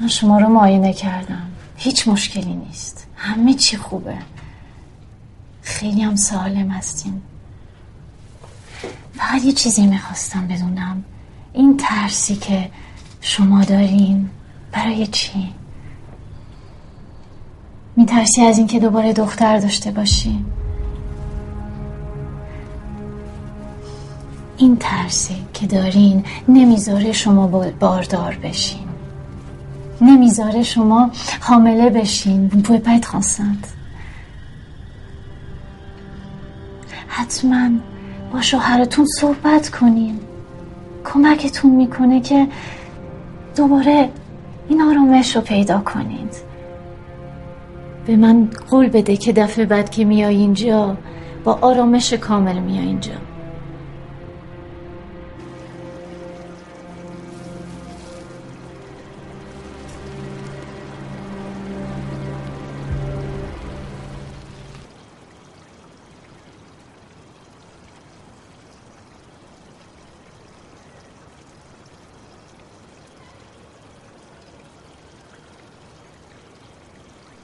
من شما رو معاینه کردم، هیچ مشکلی نیست، همه چی خوبه، خیلی هم سالم هستیم. فقط یه چیزی میخواستم بدونم، این ترسی که شما دارین برای چی؟ میترسی از این که دوباره دختر داشته باشی؟ این ترسی که دارین نمیذاره شما باردار بشین، نمیذاره شما حامله بشین. بوی پایت خانسند حتما با شوهرتون صحبت کنین، کمکتون میکنه که دوباره این آرامش رو پیدا کنید. به من قول بده که دفعه بعد که میای اینجا با آرامش کامل میای اینجا.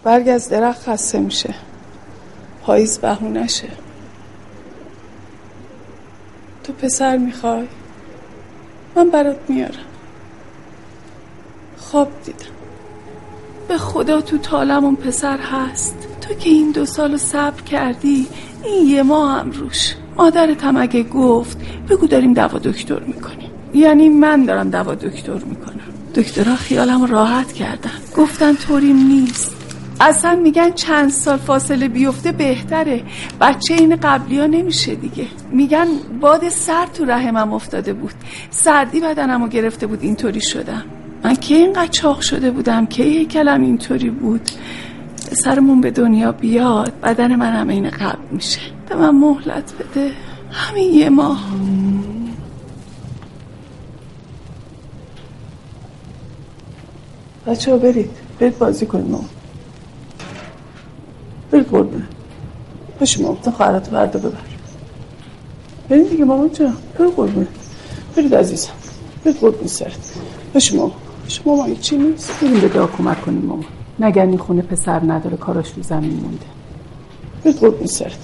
برگ از درخت خسته میشه، پاییز بهونشه. تو پسر میخوای؟ من برات میارم. خواب دیدم. به خدا تو تالم اون پسر هست. تو که این 2 سالو صبر کردی، این یه ماه هم روش. مادرت هم اگه گفت بگو داریم دوا دکتر میکنیم، یعنی من دارم دوا دکتر میکنم. دکترها خیالم راحت کردن، گفتن طوریم نیست، اصلا میگن چند سال فاصله بیفته بهتره، بچه این قبلی ها نمیشه دیگه. میگن باد سرد تو رحمم افتاده بود، سردی بدنمو گرفته بود اینطوری شدم. من که اینقدر چاق شده بودم که هیکلم اینطوری بود. سرمون به دنیا بیاد بدن من هم این قبل میشه. به من مهلت بده، همین یه ماه. بچه ها برید بازی کنیم، برید گربه باشی، مامتا خواهراتو برده ببر، برید دیگه مامان جا، برید گربه، برید عزیزم، برید گربه سرد باشی. ماما شما ماما چی نیست، برید به دعا کمک کنید ماما، نگر این خونه پسر نداره، کاراش رو زمین مونده. برید گربه سرد.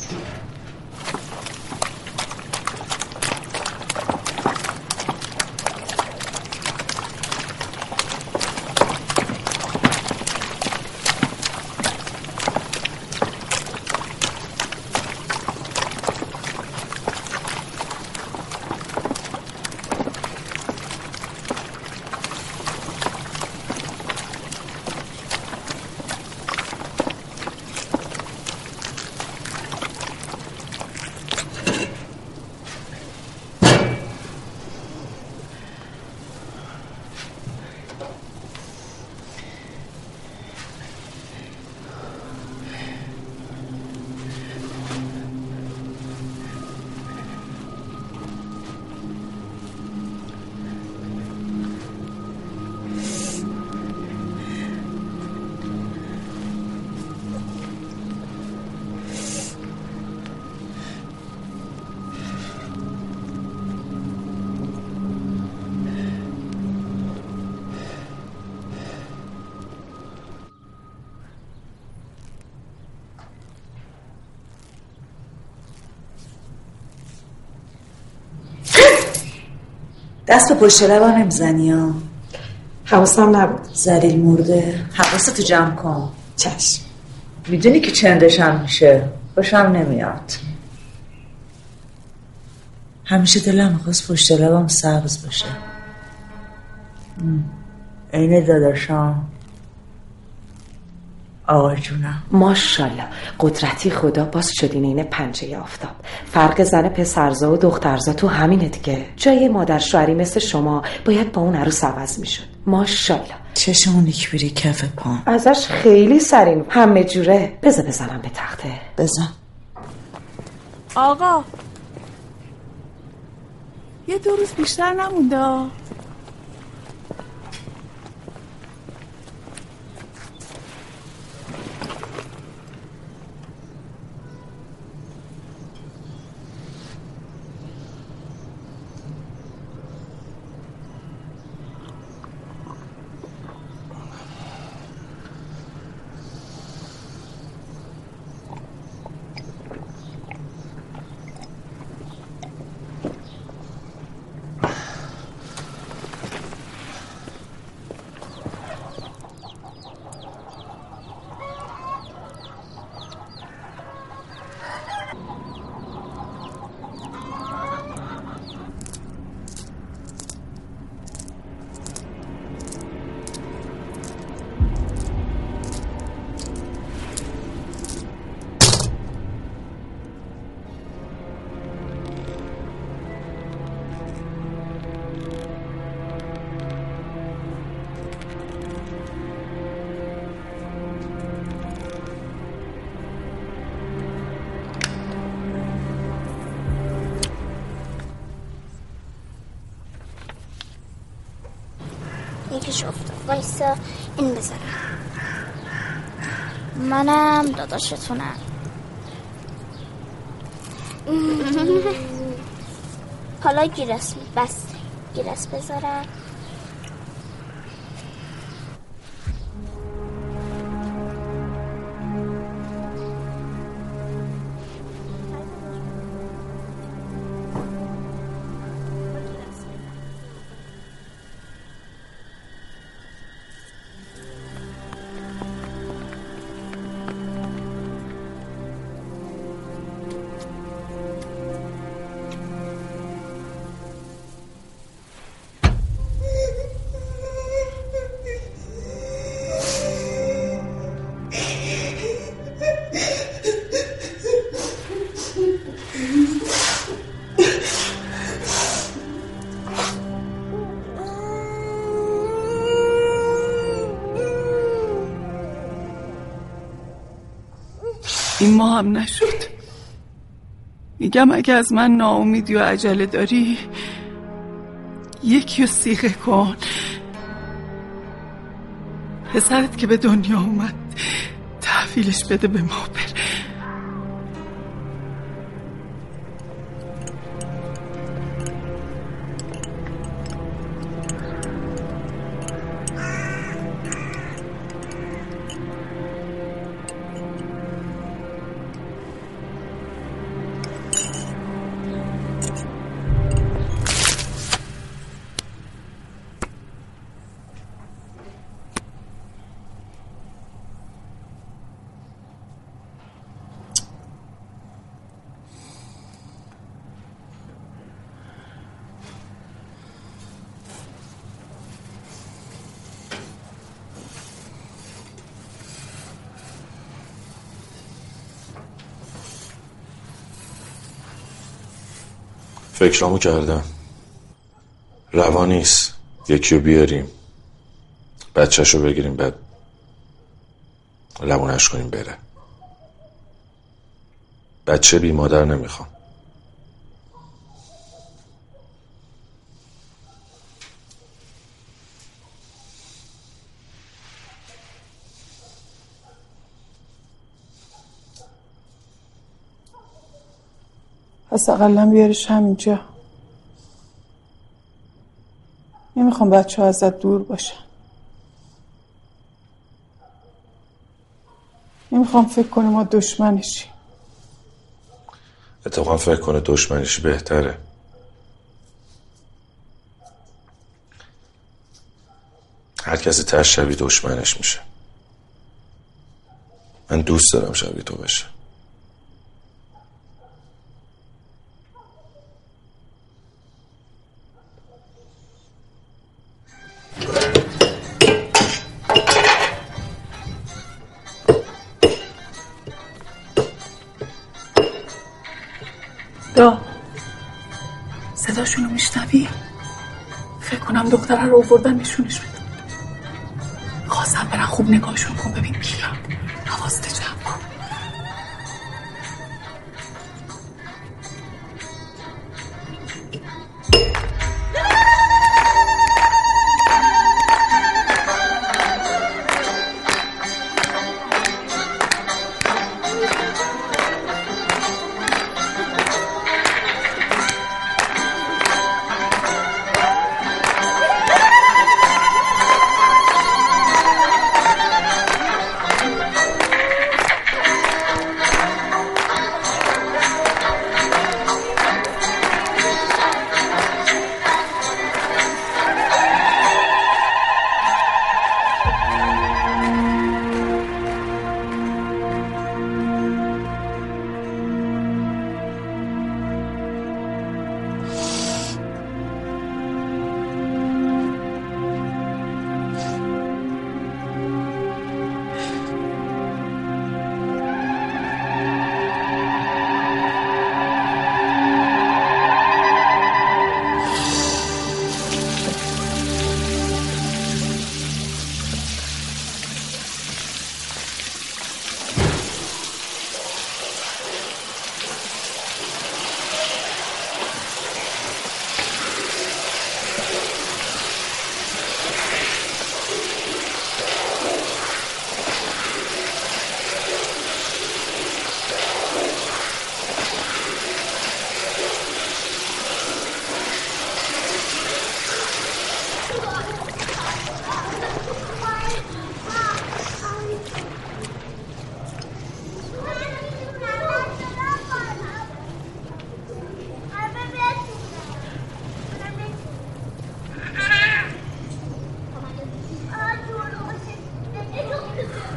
دست به پشت لبم نمیزنی ها، حواسم نبود. زلیل مرده، حواستو جمع کن. چشم. میدونی که چندشم میشه، خوشم نمیاد. همیشه دلم میخواست پشت لبم سبز باشه، عین داداشم. آقا جونم ماشالله قدرتی خدا، باز شدین اینه پنجه آفتاب. فرق زن پسرزا و دخترزا تو همینه دیگه. جای مادر شوهری مثل شما باید با اون عروس عوض میشد. ماشالله چشمون یکبری کف پا، ازش خیلی سرین همه جوره. بذار بزنم به تخته، بزن. آقا یه 2 روز بیشتر نمونده. کش افتاد. وایسا این بزنم. منم داداشتونم. حالا گیرس بس گیرس بذارم. این ما هم نشد. میگم اگه از من ناامیدی و عجله داری یکی رو سیغه کن. پسرت که به دنیا اومد تحویلش بده به ما بره. فکرامو کردم روا نیست یکی رو بیاریم بچه‌شو بگیریم بعد لبونش کنیم بره. بچه بی مادر نمیخوام. پس اقلا بیارش همینجا. نمیخوام بچه ها ازت دور باشن. نمیخوام فکر کنه ما دشمنشی. اتفاقا فکر کنه دشمنشی بهتره. هر کسی تر شبیه دشمنش میشه. من دوست دارم شبیه تو بشه. صداشونو میشنوی؟ فکر کنم دختره رو آوردن نشونش بدن. خواستم برن خوب نگاهشون کن ببین کیان. حواست جمع کن.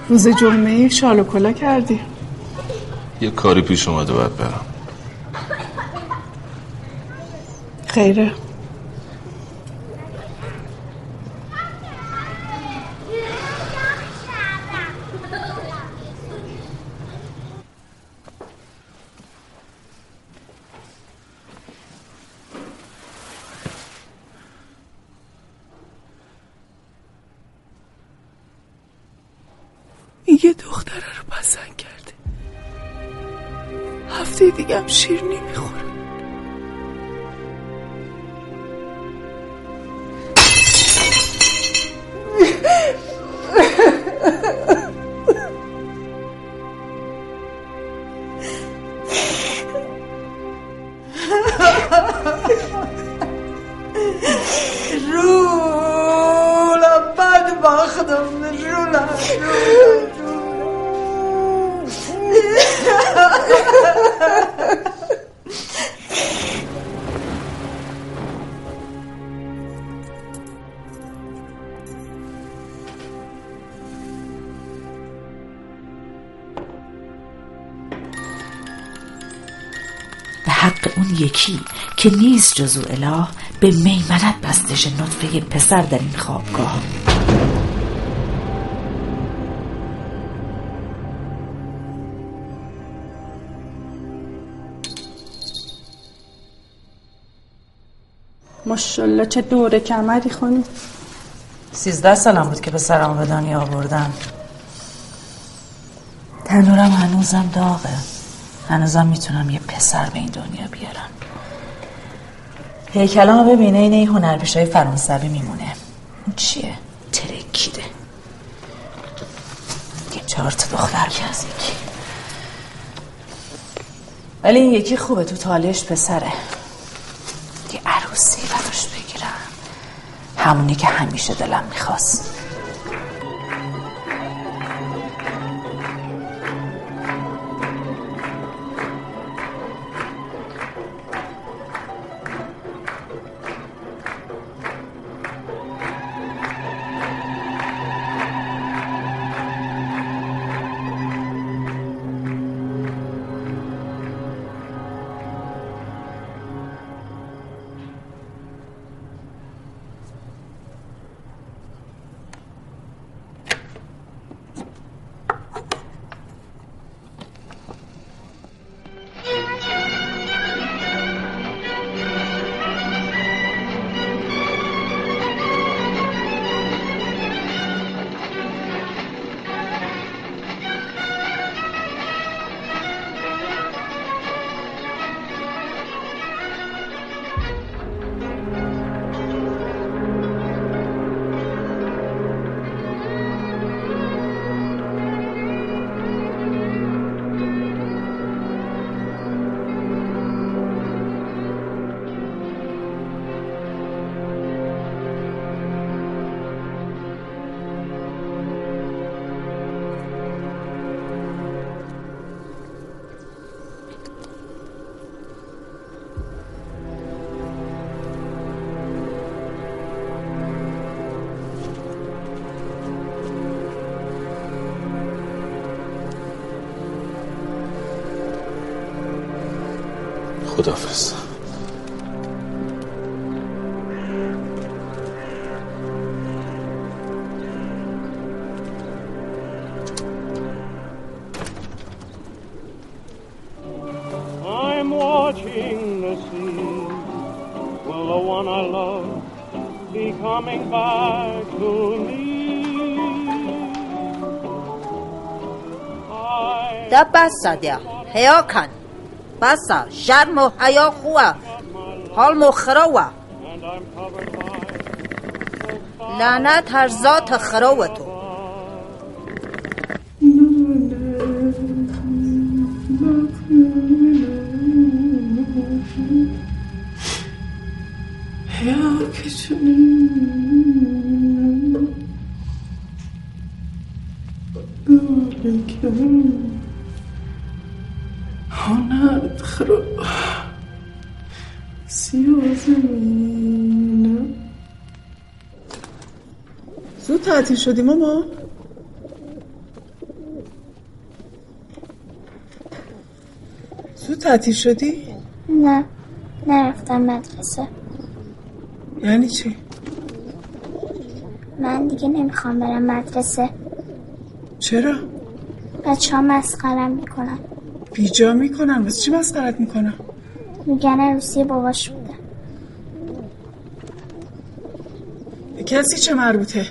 روز جمعه شال و کلا کردی؟ یه کاری پیش اومده باید برم. خیره؟ یه دختره رو پسند کرده، هفته دیگه هم شیرینی میخوره. رولا بد باختم، رولا به حق اون یکی که نیست جزو اله، به میمنت بستش نطفه پسر در این خوابگاه. ماشالله چه دوره کمری خانم. 13 سالم بود که پسرم به دنیا آوردم. تندورم هنوزم داغه، هنوزم میتونم یه پسر به این دنیا بیارم. هیکلامو ببینه، اینه این هنرپیشه‌های فرانسوی میمونه. اون چیه؟ ترکیده. یه 4 تا دختر که از یکی، ولی این یکی خوبه، تو تالش پسره. یه عروسی براش بگیرم، همونی که همیشه دلم میخواست. خداحافظ. I'm watching the sea. Will the one I love be coming back to me? دا بسا دیا هیا کن، بسا شرم و حیا خوه، حال مخروه، لعنت هر ذات خروه تو. زود تعطیل شدیم ماما. تعطیل شدی؟ نه، نرفتم مدرسه. یعنی چی؟ من دیگه نمیخوام برم مدرسه. چرا؟ بچه ها مسخرم میکنن. بیجا میکنن؟ واسه چی مسخرت میکنن؟ میگن عروسی باباش بوده. به کسی چه مربوطه؟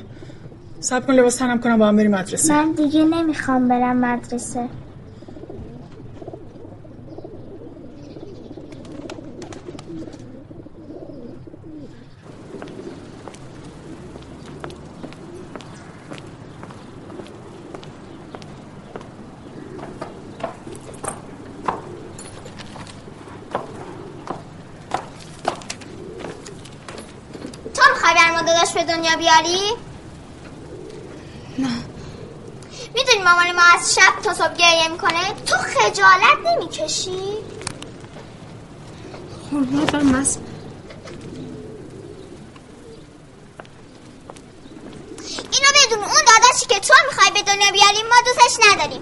صبر کن لباس تنم کنم با هم بریم مدرسه. من دیگه نمیخوام برم مدرسه. داداش به دنیا بیاری؟ نه. میدونی مامان ما از شب تا صبح گریه میکنه؟ تو خجالت نمیکشی؟ خورده برم از اینو بدون. اون داداشی که تو میخوای به دنیا بیاری ما دوستش نداریم.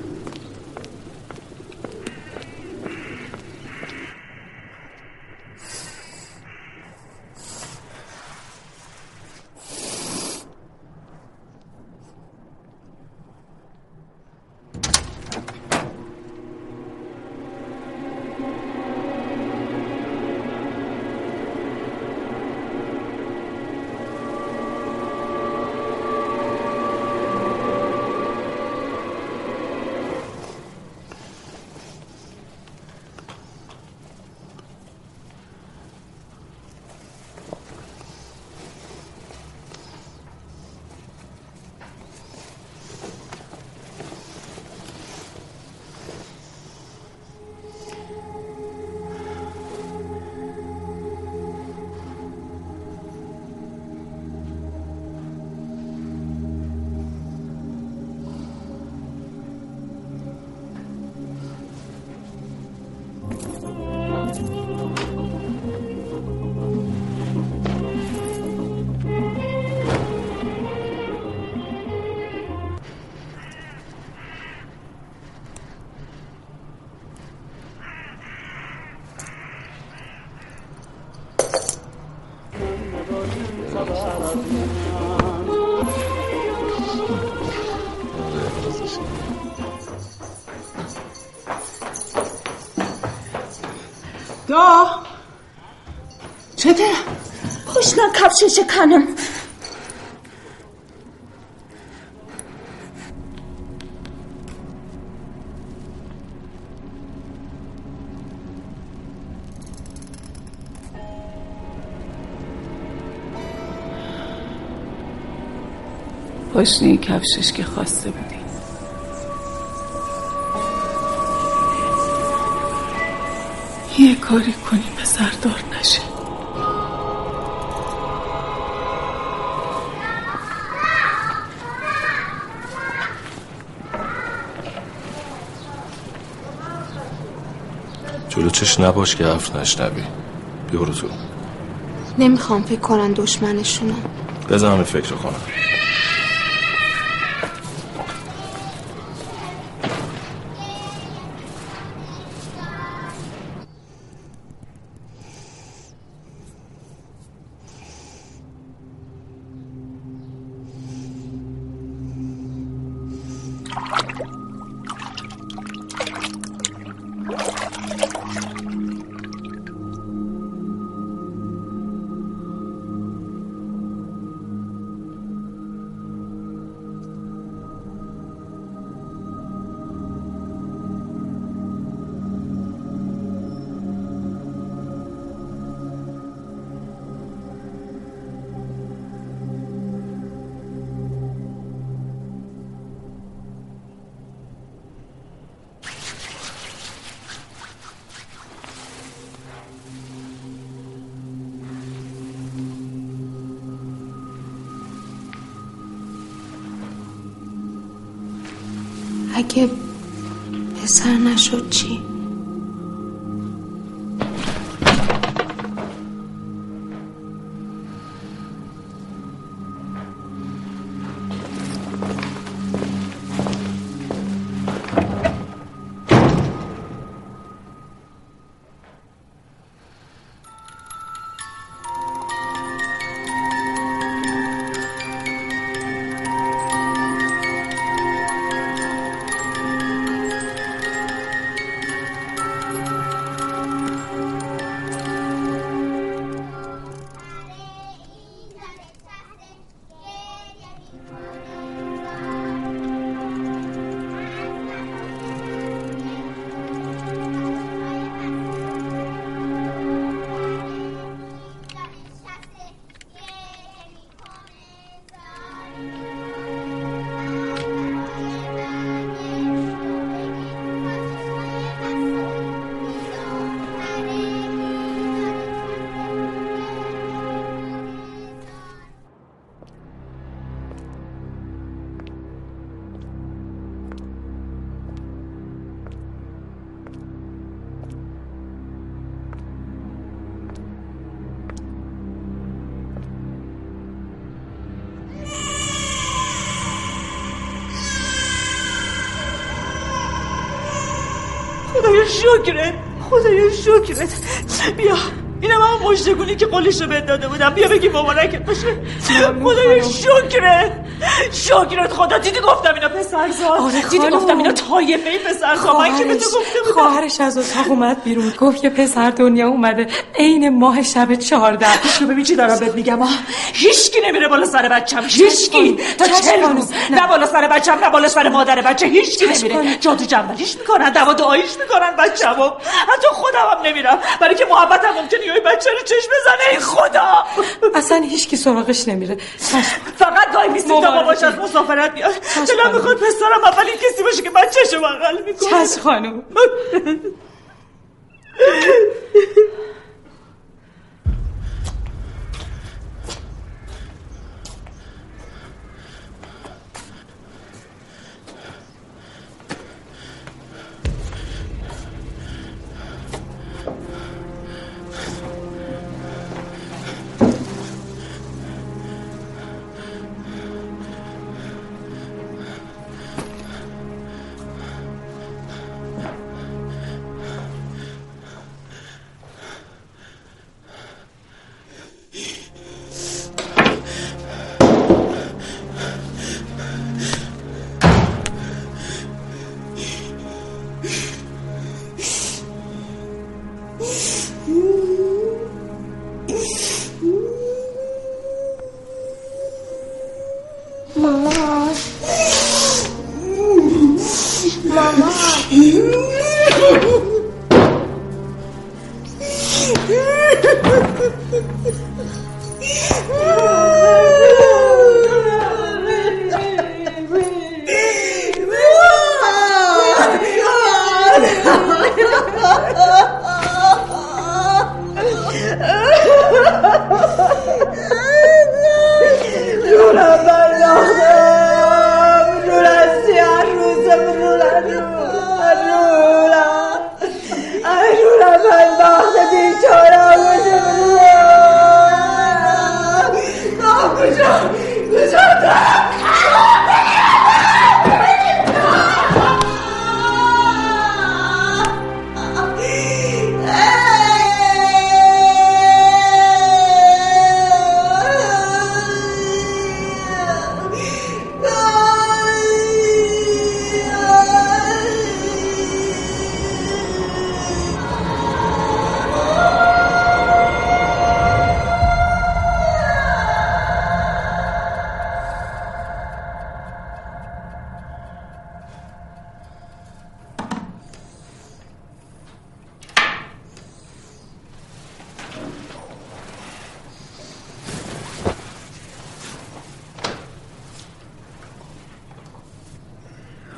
چته؟ خوشنم کفشش کنم. پاشنه کفشش که خواسته بودی. یه کاری کنی پسر دار نشه. جلو چش نباش که حرف نشنوی. بیارو تو. نمیخوام فکر کنن دشمنشونم. بذارم فکر کنم. اگه پسر نشد چی؟ شکرت، خدایا شکرت. بیا اینم هم مشتگونی که قولشو بهت داده بودم. بیا بگی مبارکت باشه. خدایا شکرت، شکرت. خدا دیدی گفتم اینا پسرزا. آره دیدی گفتم اینا طایفه پسرزا. من که به تو گفته بودم. خواهرش از اتاق اومد بیرون، گفت یه پسر دنیا اومده عین ماه شب 14. شو ببین چی دارم بهت میگم. هیچکی نمیره بالا سر بچه‌م، هیچکی تا 40 روز. نه بالا سر بچه‌م، نه بالا سر مادر بچه، هیچکی نمیره. جادو جنبش میکنن، دعوا دعاییش میکنن بچه‌مو. حتی خودم هم نمیرم، برای که محبتم ممکنه یه بچه رو چشم بزنه. خدا اصلا هیچکی سراغش نمیره. فقط دایی میسید باباش از مسافرت بیاد. دلم میخواد پسرم اولین کسی باشه که بچه‌شو بغل میکنه. چش خانم.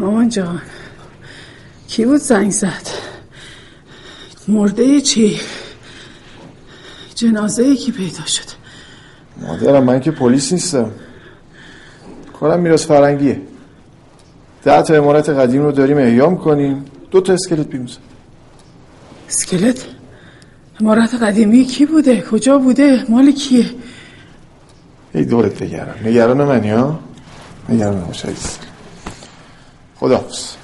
مامان جان، کی بود زنگ زد؟ مرده چی؟ جنازه کی پیدا شد؟ مادرم، من که پلیس نیستم، کارم میراث فرهنگیه. 10 تا عمارت قدیم رو داریم احیا می‌کنیم. 2 تا اسکلت بیمزن. اسکلت؟ عمارت قدیمی کی بوده؟ کجا بوده؟ مال کیه؟ ای دورت بگرم، نگران منی ها؟ نگران باش عزیز. خداحافظ.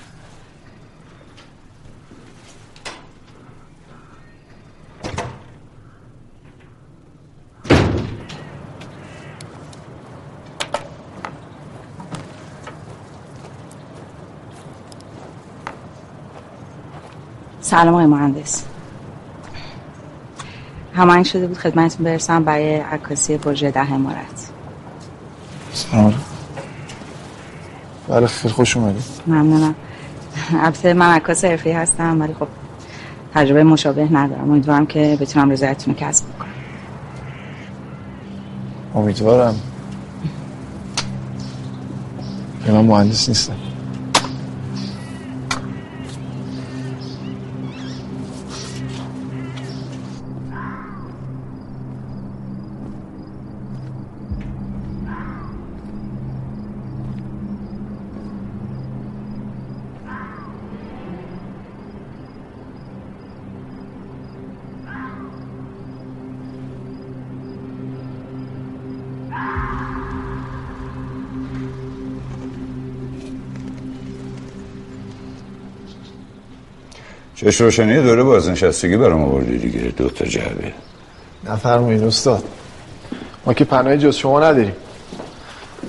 سلام آقای مهندس. هماهنگ شده بود خدمتتون برسم برای عکاسی پروژه 10 عمارت. سلام. بله خیلی خوش اومدید. ممنونم. البته من عکاس حرفه‌ای هستم ولی خب تجربه مشابه ندارم. امیدوارم که بتونم رضایتتون رو کسب کنم. امیدوارم. من مهندس نیستم. چشم روشنی دوره بازنشستگی برام آوردی دیگه دکتر جعبه. نفرمایید استاد، ما که پناهی جز شما نداریم.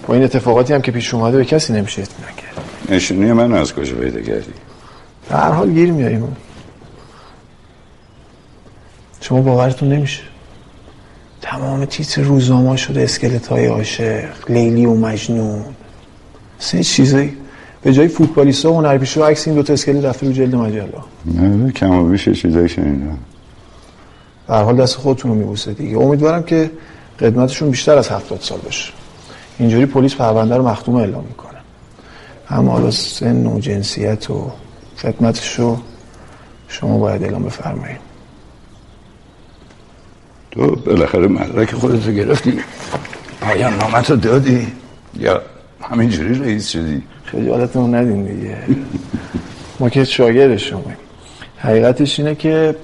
با این اتفاقاتی هم که پیش اومده به کسی نمیشه اطمینان کرد. نشونی من از کجا پیدا کردی؟ در هر حال گیر میاریم. شما باورتون نمیشه، تمام تیتر روزنامه شده اسکلت های عاشق، لیلی و مجنون، سه چیزایی به جای فوتبالیستا و هنرپیشه و عکس این دوتا اسکلت رفته رو جلد مجله. نه کم و بیش چیزایی شنیدم. به هر حال دست خودتون رو میبوسه دیگه. امیدوارم که قدمتشون بیشتر از 70 سال بشه. اینجوری پلیس پرونده رو مختوم اعلام میکنه. اما حالا سن و جنسیت و خدمتش رو شما باید اعلام بفرمایید. تو بالاخره مدرک خودت رو گرفتی، پایان نامت رو دادی، یا همینجوری رئیس شدی؟ خجالتمون ندین دیگه. ما که شاگرد شماییم. حقیقتش اینه که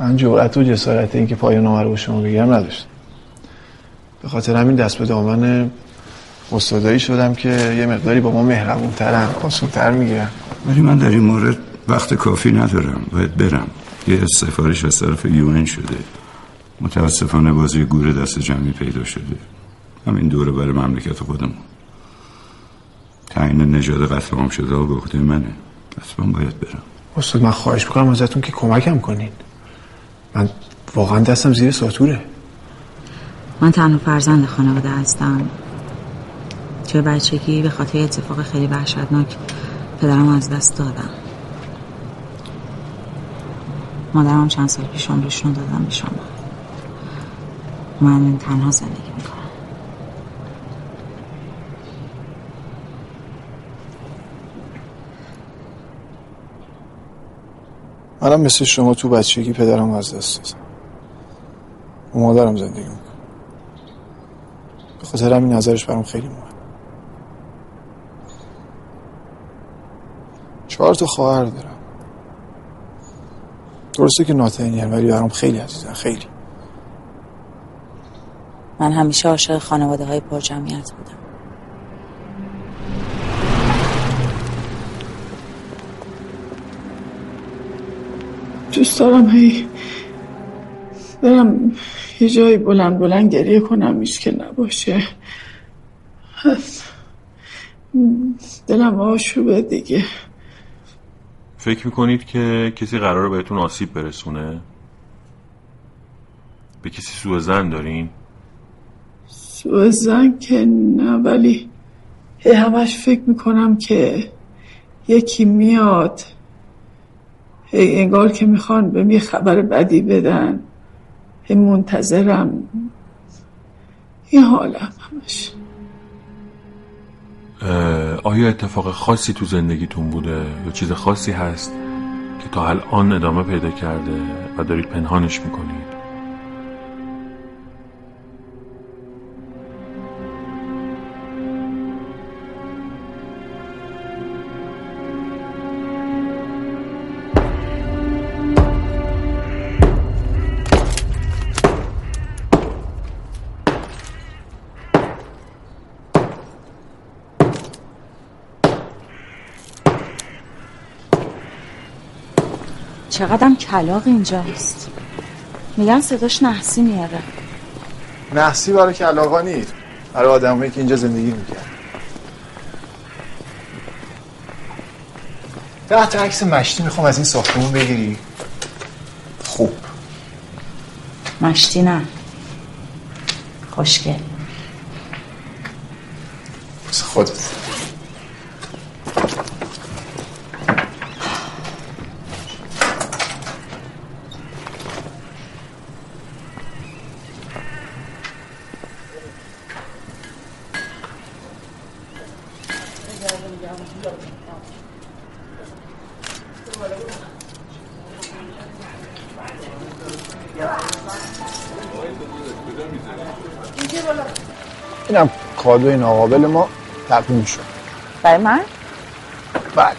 من جرأت و جسارت این که پایان نامه رو شما بگیرم نداشتم. به خاطر همین دست به دامن استادایی شدم که یه مقداری با ما مهربون‌ترن، آسون‌تر میگیرن. ولی من در این مورد وقت کافی ندارم، باید برم. یه سفارش از طرف UN شده، متاسفانه بازی گوره دست جمعی پیدا شده. همین دوره برای مملکت خودمون تعیین نژاد قتل عام شده و به عهده منه. اصلا باید برم. استاد من خواهش می‌کنم ازتون که کمکم کنین. من واقعا دستم زیر ساتوره. من تنها فرزند خانواده هستم. توی بچگی به خاطر اتفاق خیلی وحشتناک پدرم از دست دادم. مادرم چند سال پیش عمرشون دادم به شما. من تنها زندگی میکنم. منم مثل شما تو بچگی پدرم از دست دادم و مادرم زندگی میکنم. به خاطر همین نظرش برام خیلی مهم. 4 تا خواهر دارم. درسته که ناتنین، ولی برام خیلی عزیزن، خیلی. من همیشه عاشق خانواده های پرجمعیت بودم. دوست دارم هی دارم یه جایی بلند گریه کنم، هیچ که نباشه. دلم آشوبه دیگه. فکر میکنید که کسی قراره بهتون آسیب برسونه؟ به کسی سوءظن دارین؟ سوزن که نه، ولی همش فکر میکنم که یکی میاد، انگار که میخوان به می خبر بدی بدن، منتظرم. این حالم همش. آیا اتفاق خاصی تو زندگیتون بوده یا چیز خاصی هست که تا الان ادامه پیدا کرده و دارید پنهانش میکنید؟ چقدرم کلاغ اینجاست. میگن صداش نحسی میاره. نحسی برای کلاغا نیست، برای آدمایی که اینجا زندگی میکنن. تحت عکس مشتی میخوام از این ساختمون بگیری. خوب مشتی نه، خوشگل. بس خودت. اینم کادوی ناقابل ما تقدیم شد. برای من؟ بله.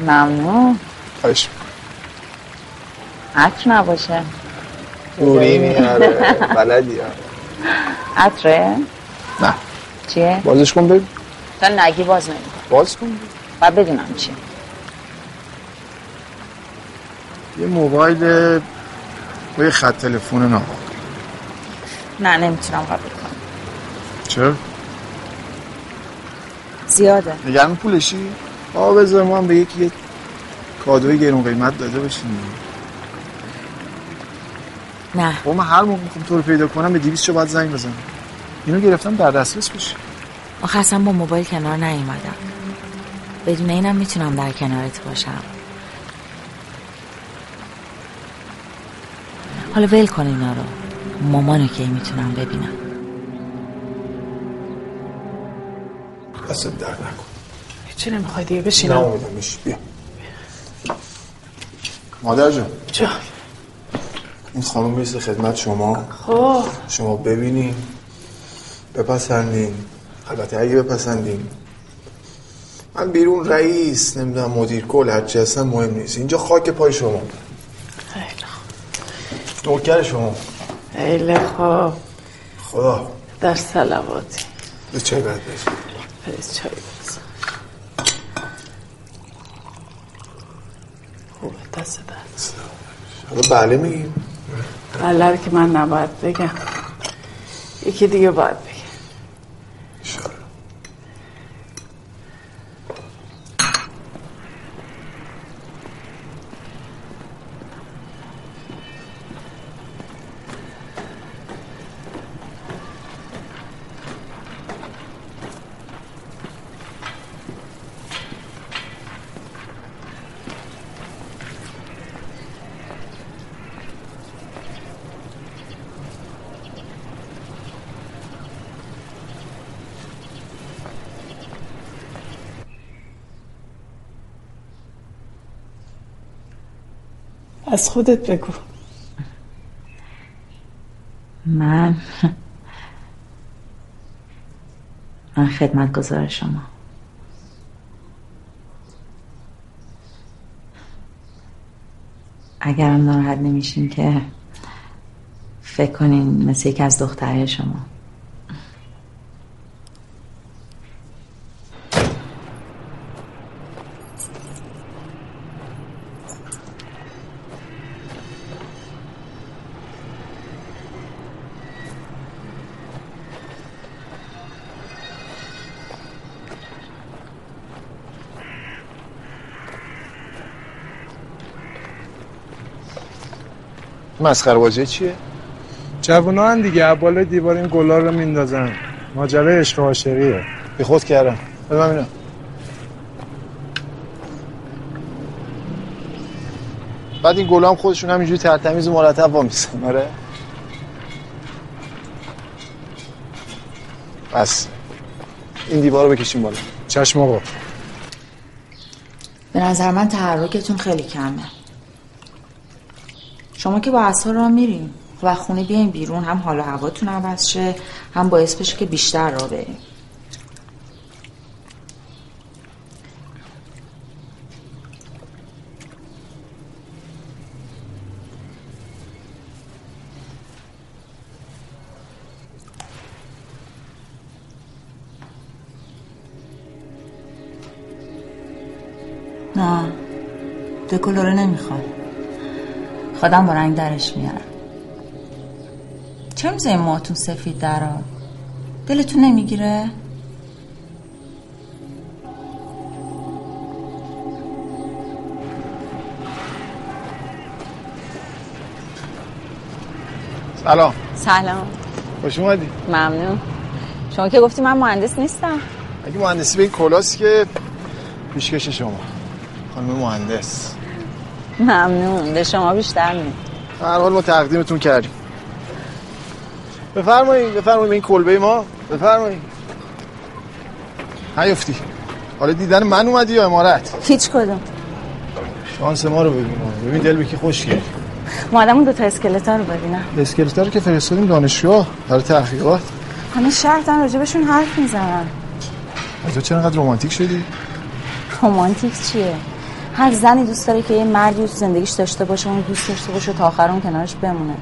ممنون. خوش عطر نباشه دوری میاره. بلدی هم عطره؟ نه. چیه؟ بازش کن ببین. تا نگی باز نمی‌کنه. باز کن ببین. و بدونم چیه. یه موبایل و یه خط تلفن نامه. نه نمیتونم قبول کنم. چرا؟ زیاده. نگرم پولشی؟ بذار ما هم به یکی کادوی گرون قیمت داده باشیم. نه با من هر موقع میخوام تو رو پیدا کنم به 200 باید زنگ بزنم. اینو گرفتم در دسترس بشه. آخه اصلا با موبایل کنار نیومدم. بدون اینم میتونم در کنارت باشم. حالا ول کن اینا رو. مامانو کی میتونم ببینم؟ دست در نکن. چی نمیخوای دیگه بشینم؟ نه اومدم بشین. بیا مادر جان. چه؟ این خانم میرسه خدمت شما. خب شما ببینین بپسندین. البته اگه بپسندین، من بیرون رئیس نمیدونم مدیر کل هرچی هستن مهم نیست. اینجا خاک پای شما. نوکر شما. ایله خواب خدا در صلواتی به چای برد بشین. پس چای برسن. خوبه دست درد. حالا بله میگیم. بله رو که من نباید بگم، یکی دیگه باید بگم. شاید از خودت بگو. من خدمتگزار شما. اگرم ناراحت نمیشین که فکر کنین مثل یکی از دخترای شما. مسخره بازی چیه؟ جوونا هم دیگه بالای دیوار این گلا رو میندازن. ماجرای عشق و عاشقیه. بیخود کردم. ببینم اینا. بعد این گلا هم خودشون همینجوری ترتمیز و مرتب وا میسن. آره. بس این دیوار رو بکشیم بالا. چشم آقا. به نظر من تحرکتون خیلی کمه. شما که با اصلا را میریم و خونه بیاییم بیرون، هم حال و هواتون عوض شه، هم باعث بشه که بیشتر را بریم. نه دکلوره نمیخوام، خودم با رنگ درش میارم. چه میزه این موهاتون سفید درا؟ دلتون نمیگیره؟ سلام. سلام. خوش اومدی. ممنون. شما که گفتی من مهندس نیستم. اگه مهندسی به این کلاس که پیشکش شما خانم مهندس. ممنون. به شما بیشتر میدم. به هر حال ما تقدیمتون کردیم. بفرمایید بفرمایید. این کلبه ما. بفرمایید. نیافتی. حالا دیدن من اومدی یا امارت؟ هیچ کدوم. شانس ما رو ببین. ببین دل بکی خوش گیر. مادمون دو تا اسکلتا رو ببینم. اسکلتا رو که فرستادیم دانشگاه برای تحقیقات. همه شهرتن راجبشون حرف میزنن. تو چرا انقدر رمانتیک شدی؟ رمانتیک چیه؟ هر زنی دوست داره که یه مردی رو تو زندگیش داشته باشه، اون دوست داشته باشه تا آخر اون کنارش بمونه.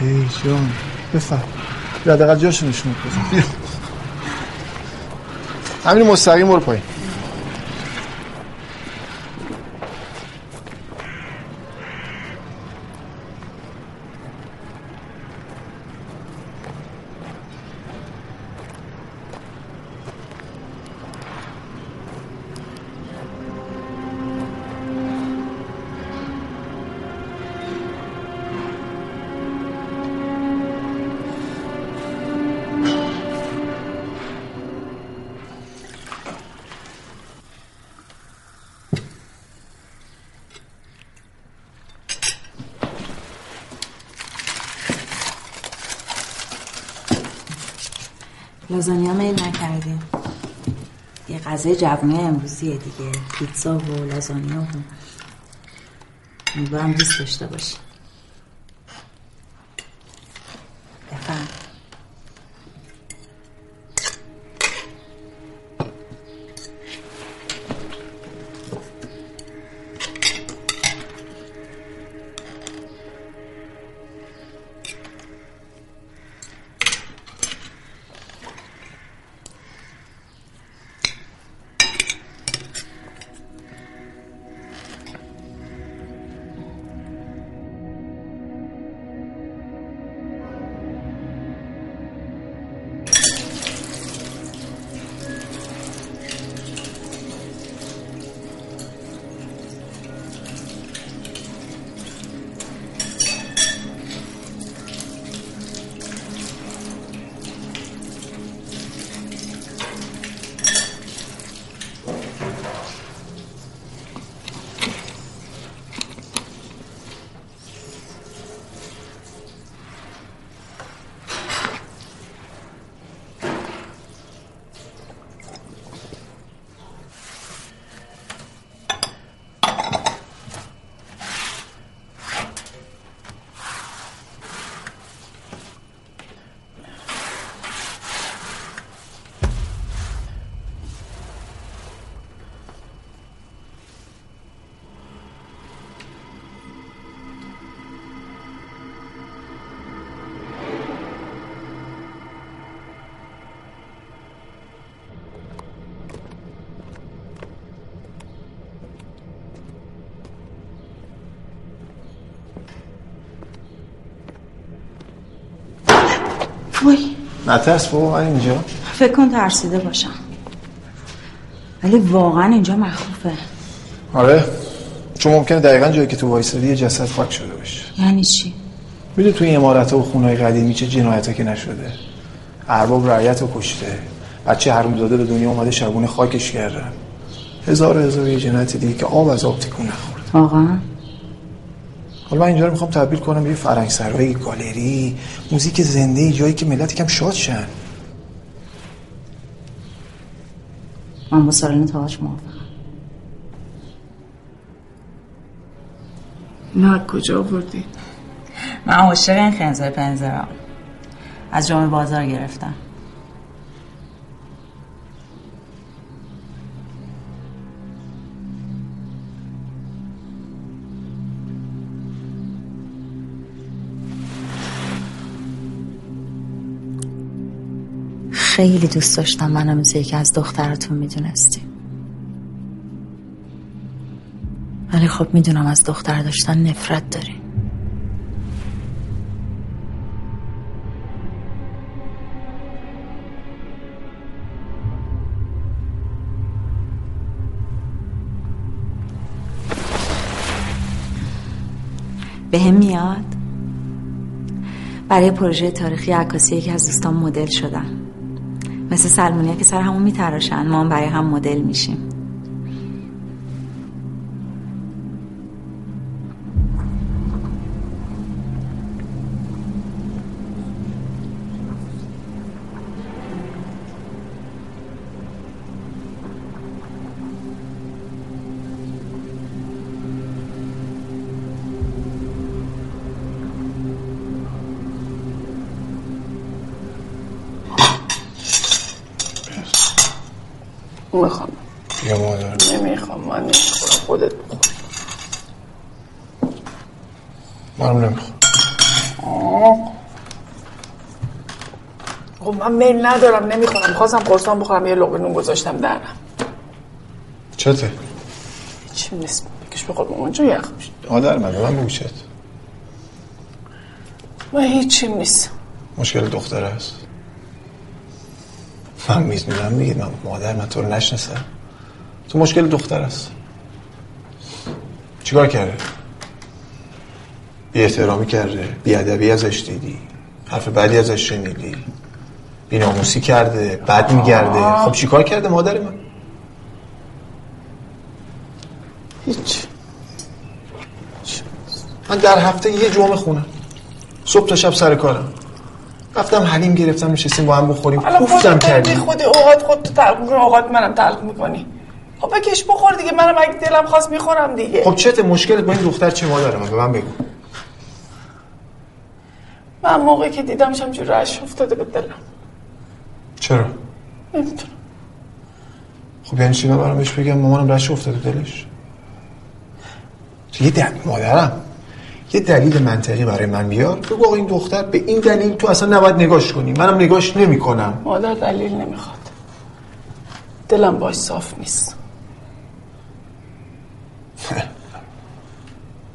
ای جان بفهم. بیا دقیقاً جاشو نشون بده. همین مستقیم برو پایین. لازانیا میل نکردیم. یه غذای جوونه امروزیه دیگه، پیتزا و لازانیا و میبارم دوست داشته باشی. بفهم. نترس بابا، من اینجا فکر کن ترسیده باشم، ولی واقعا اینجا مخوفه. آره، چون ممکنه دقیقا جایی که تو وایسادی یه جسد فک شده باشه. یعنی چی؟ میدونی تو این عمارت‌ها و خونه‌های قدیمی چه جنایت‌ها که نشده، ارباب رعیت رو کشته، بچه حرومزاده به دنیا اومده شبونه خاکش کردن، هزار یه جنایت دیگه که آب از آب تکون نخورد. واقعا حالا من اینجا رو میخوام تبدیل کنم به یه فرنگسرای، گالری، موزیک زنده، جایی که ملت یکم شاد شن. من با سالن تاج موافقم. نه کجا آوردی؟ من عاشق این خنزر پنزرم، از جامعه بازار گرفتم. خیلی دوست داشتم منم مثل یکی از دختراتون میدونستی، ولی خب میدونم از دختر داشتن نفرت داری. به هم میاد. برای پروژه تاریخی عکاسی یکی از دوستان مدل شدن، مثل سلمونی ها که سر همون میتراشن، ما هم برای هم مدل میشیم. میخوام یا مادر نمیخوام، من نمیخورم، خودت بخور. منم نمیخورم. خب من میل ندارم، نمیخورم. خواستم قرصان بخورم، یه لقمه نون گذاشتم درم. چته؟ چی نیست، بکش بخور. مامان جا یخ میشه آدر مده. من بگو چت. من هیچی نیست. مشکل دختره است. من میزنم میگید من مادر من تو رو نشناسم. تو مشکل دختر است. چیکار کرده؟ بی احترامی کرده، بی ادبی ازش دیدی، حرف بدی ازش شنیدی، بی ناموسی کرده، بد میگرده. خب چیکار کرده مادر من؟ هیچ. من در هفته یه جمعه خونم، صبح تا شب سر کارم. رفتم حلیم گرفتم نشستیم با هم بخوریم. گفتم کردی خود اوقات خود تو تلخ اوقات منم تلخ می‌کنی. خب بکش بخور دیگه، منم اگه دلم خواست می‌خورم دیگه. خب چته مشکلت با این دختر چه ما داره؟ به من بگو. من موقعی که دیدمش همجوری رعش افتاده به دلم. چرا؟ نمی‌دونم. خب یعنی چی برام بهش بگم مامانم رعش افتاده دلش؟ یه دلیل مادرم یه دلیل منطقی برای من بیار بگو آقا این دختر به این دلیل تو اصلا نباید نگاش کنی. منم نگاش نمی کنم. مادر دلیل نمیخواد، دلم باش صاف نیست.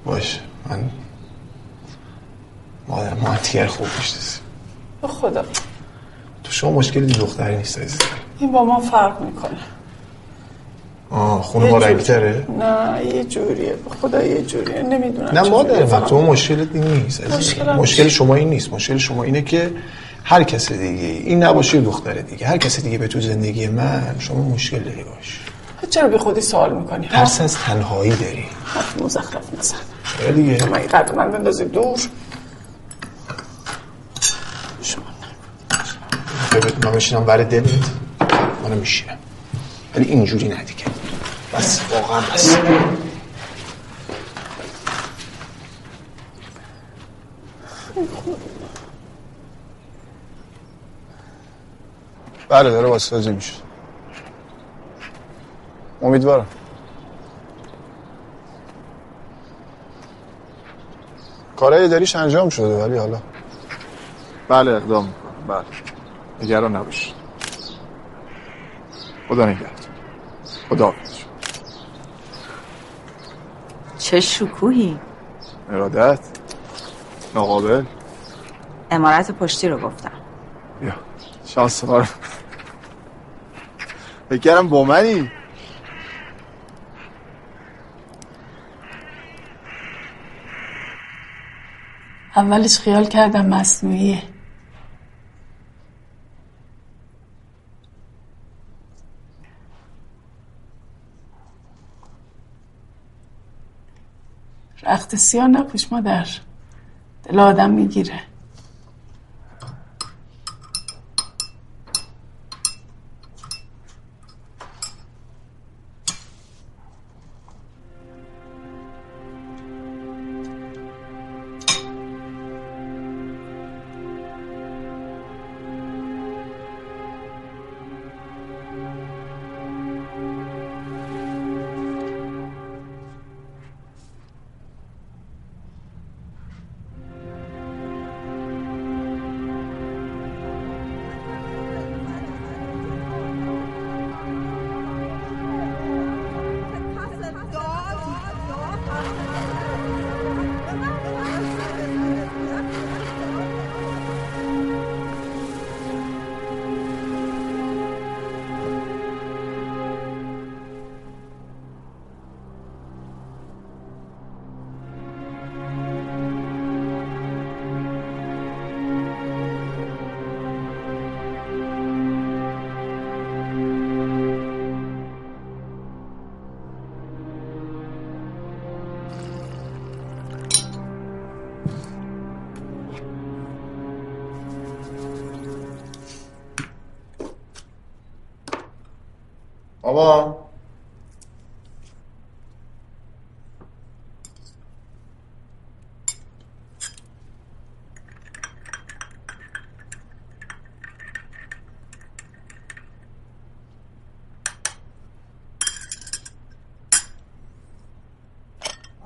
باشه من مادر ما دیگر خوب بشتیسی به خدا تو شما مشکلی دختری نیست عزیزم. این با ما فرق میکنه. آه خونه ما رنگتره؟ نه یه جوریه به خدا یه جوریه نمیدونم. نه مادر من تو مشکلت این نیست، مشکل شما این نیست، مشکل شما اینه که هر کس دیگه این نباشه دختره دیگه، هر کس دیگه به تو زندگی من شما مشکل داری باش. چرا به خودی سوال میکنی؟ ترس از تنهایی داری. حرف مزخرف نزن. چرا دیگه؟ شما این قدر من بندازید دور. شما نه. من میشینم برای دلت. من میشینم. ولی اینجوری نه دیگه. بس واقعا بس. بله داره بازسازی میشه. امیدوارم. کارهای اداریش انجام شده ولی حالا بله اقدام میکنم. بله نگران نباش. خدا نگهدار. خدا چه شکوهی. ارادت ناقابل امارت پشتی رو گفتم. یا شانس ما رو بگرم با منی. اولش خیال کردم مصنوعیه. رخت سیاه نپوش مادر، دل آدم میگیره. بابا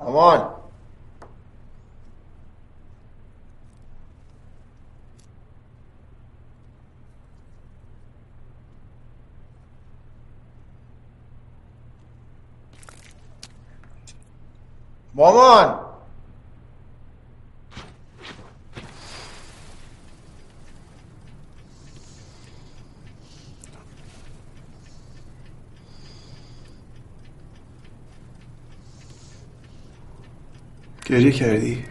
امان مامان گریه کردی؟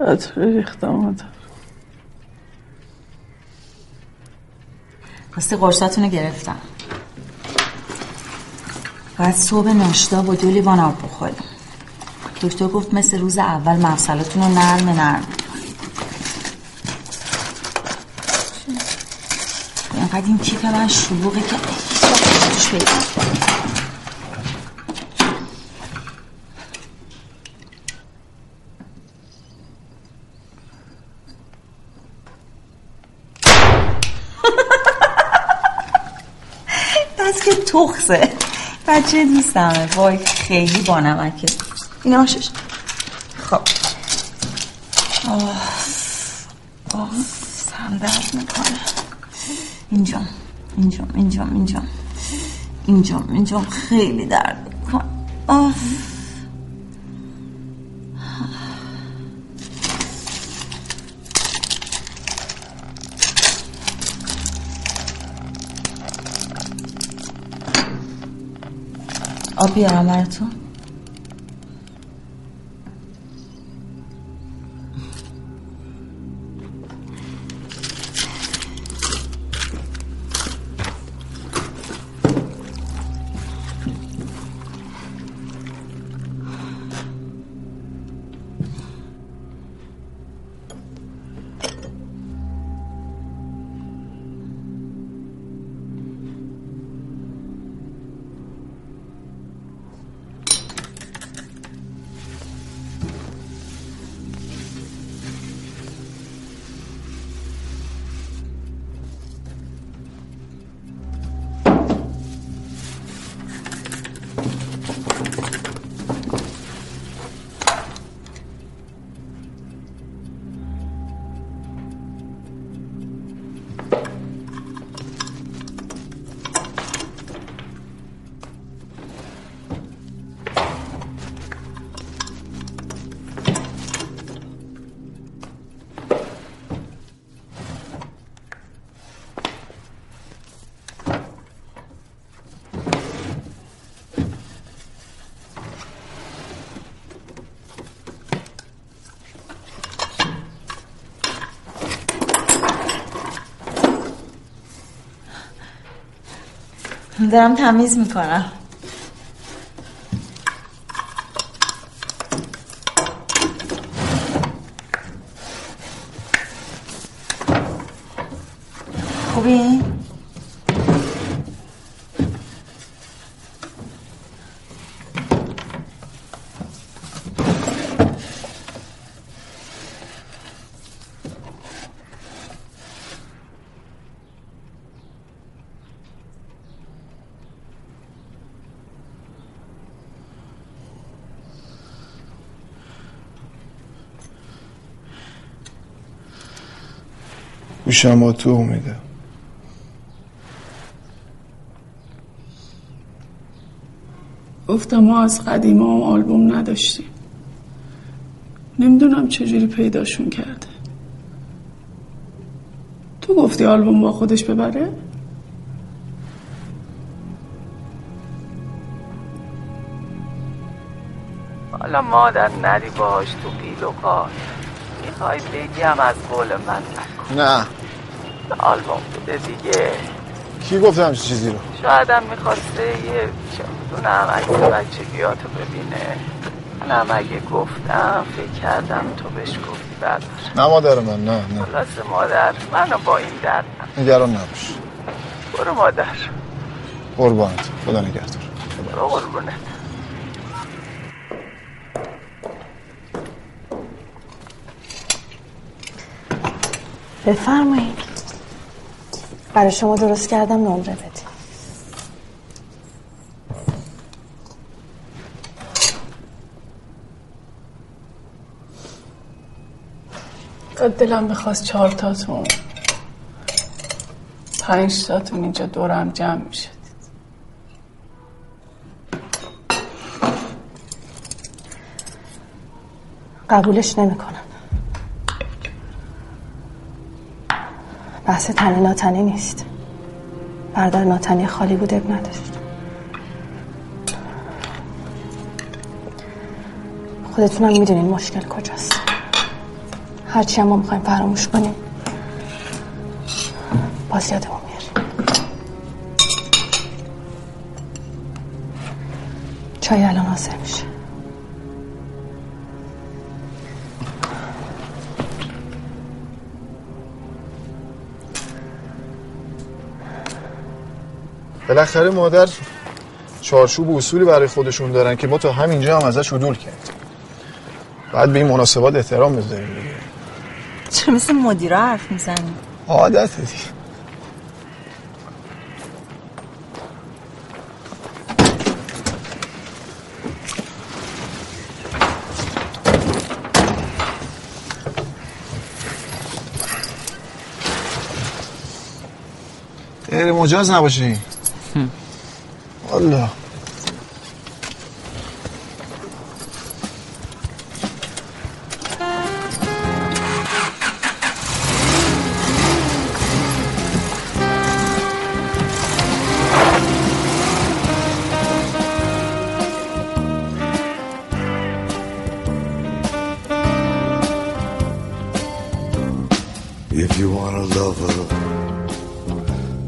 عطر ریختم مادر. راستی قرصاتونو گرفتم. بعد صبح ناشتا با 2 لیوان آب بخوریم. دکتر گفت مثل روز اول مفصلاتون رو نرم. اینقدر این کیپ من شلوغه که توش پیدا بس که تخصه بچه دوستمه. وای خیلی بانمکه. این آشش خب آه سم درد میکنه. اینجام خیلی درد میکنه. آه آب بیارم براتون. دارم تمیز میکنم. خوبی؟ گوشم با تو امیده. گفتم ما از قدیم هم آلبوم نداشتیم، نمیدونم چجوری پیداشون کرده. تو گفتی آلبوم با خودش ببره؟ حالا مادر نری باش تو پیلو کار. میخوای بگیم از قول من نه آلبوم بوده دیگه. کی گفتم چیزی رو؟ شاید هم میخواسته یه چمدون عمقی بچگیاتو ببینه. من اگه گفتم فکر کردم تو بهش گفتی بعد. نه مادر من نه خلاصه مادر منو با این دردم نگران نباش. برو مادر. قربانت خدا نگهدار. برو قربونت. بفرمایید. برای شما درست کردم نمره بدید. دلم بخواست 4 تاتون 5 تاتون اینجا دورم جمع میشد. قبولش نمیکنم. بحث تنه ناتنه نیست. بردر ناتنه خالی بود اب نداشت. خودتونم میدونین مشکل کجاست. هرچی هم ما میخواییم فراموش کنیم باز یادمون میاریم. چای الان حاضر میشه. بالاخره مادر چارچوب اصولی برای خودشون دارن که ما تا همینجا هم ازش عدول کردیم. باید به این مناسبات احترام بذاریم دیگه. چرا مثل مدیرا حرف میزنی؟ عادته دیگه. غیر مجاز نباشی. والله If you want a lover,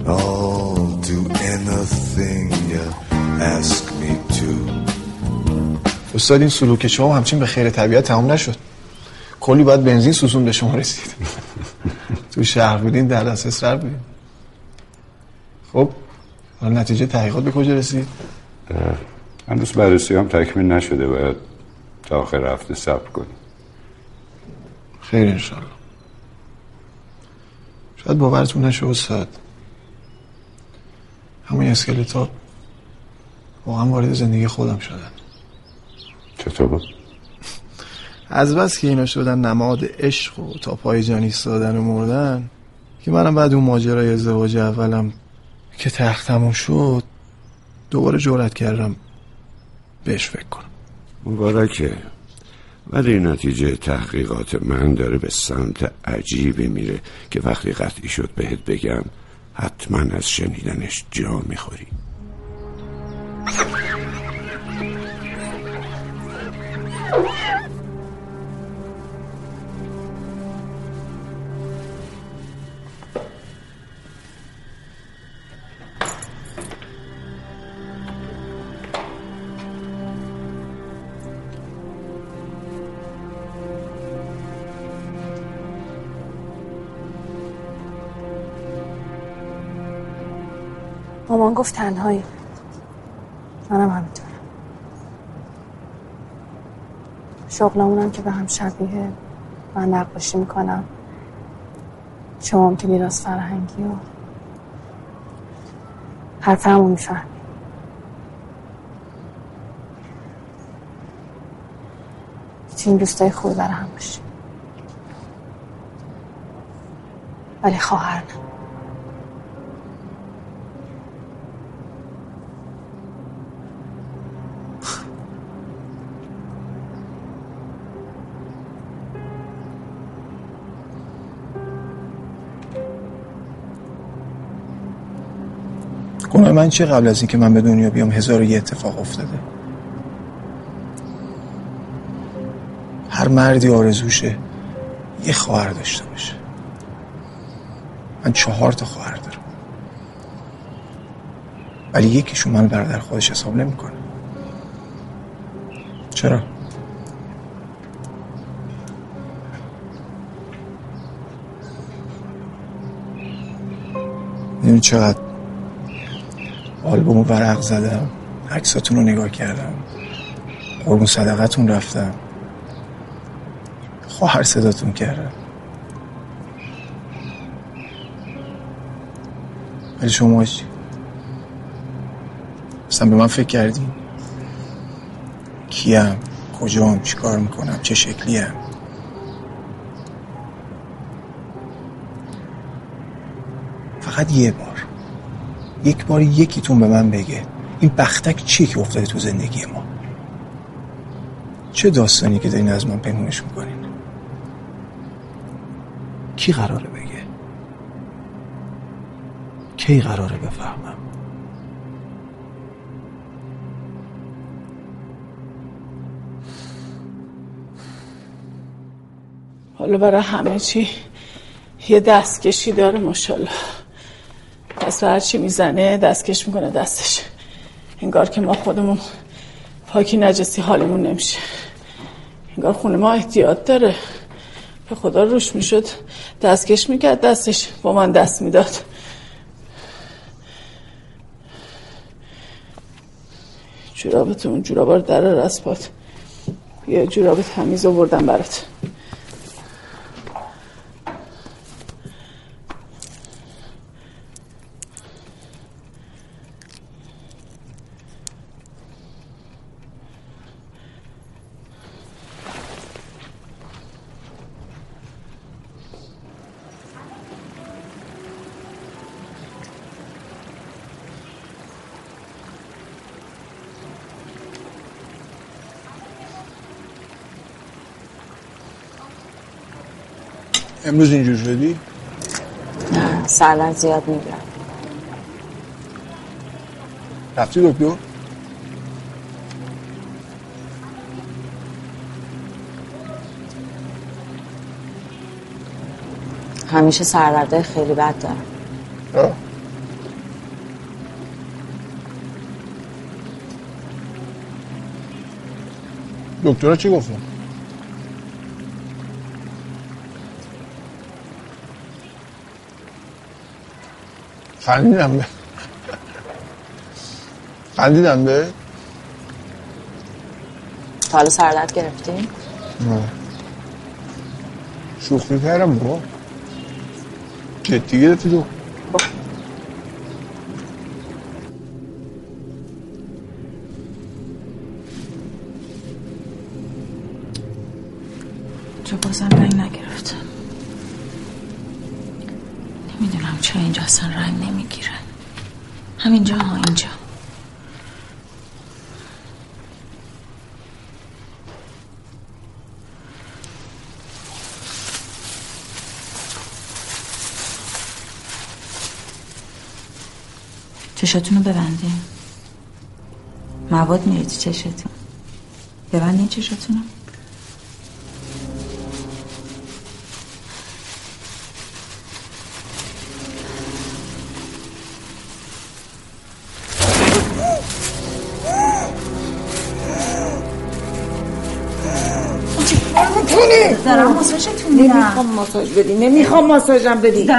I'll do anything you ask me to. استاد این سلوک شما همچین به خیر طبیعت تمام نشد. کلی باید بنزین سوزون به شما رسید. تو شهر بودین، در دسترس راه بودین. خب حالا نتیجه تحقیقات به کجا رسید؟ هنوز بررسی هم تکمیل نشده، باید تا آخر هفته صبر کنیم. خیر انشالله. شاید باورتون نشه استاد، همون اسکلتا واقعا وارد زندگی خودم شدن. چطور بود؟ از بس که اینا شدن نماد عشق و تا پای جان ایستادن و مردن که منم بعد اون ماجرای ازدواج اولم که تلخ تموم شد دوباره جرأت کردم بهش فکر کنم. مبارکه، ولی نتیجه تحقیقات من داره به سمت عجیبی میره که وقتی قطعی شد بهت بگم حتما از شنیدنش جا میخوری. مامان گفت تنهایی، منم همینطورم. شغلمونم که به هم شبیه، من نقاشی میکنم، شما هم که میراث فرهنگی و حرفمو میفهمی. چنین دوستای خوبی برای هم باشیم، ولی خواهر نه. گناه من چه قبل از این که من به دنیا بیام 1001 اتفاق افتاده. هر مردی آرزوشه یه خواهر داشته باشه. من 4 تا خواهر دارم، ولی یکیشون من برادر خودش حساب نمی‌کنه. چرا؟ می‌دونی چقدر آلبومو ورق زدم، عکساتون رو نگاه کردم، قربون صدقتون رفتم، خواهر صداتون کردم، ولی شما چی؟ اصلا به من فکر کردین؟ کیم؟ کجام؟ چی کار میکنم؟ چه شکلیم؟ فقط یه بار، یک بار یکیتون به من بگه این بختک چیه که افتاده تو زندگی ما؟ چه داستانی که دارین از من پنهونش میکنین؟ کی قراره بگه؟ کی قراره بفهمم؟ حالا برای همه چی یه دستکشی داره ماشاءالله. پس هر چی میزنه دستکش میکنه دستش. انگار که ما خودمون پاکی نجسی حالمون نمیشه. انگار خونه ما احتیاط داره. به خدا روش میشد دستکش میکرد، دستش با من دست میداد. جورابتون، جورابا رو در رسپات، یه جوراب تمیز آوردم برات. امروز اینجور شدی؟ نه، سرم زیاد میگرم. رفتی دکتر؟ همیشه سردردهای خیلی بد دارم. آه؟ دکترها چی گفتن؟ خندیدم به تا حالا سردرد گرفتی؟ نه، شوخی کردم. با جدی گرفتی تو؟ چه بازم رنگ نگرفت؟ نمیدونم چرا اینجا اصلا رنگ نمیگیره. همینجا. چشاتونو ببندیم. مواد میره تو چشاتون. ببندین چشاتونو. دارم ماساژتون میدم. نمیخوام ماساژم بدی.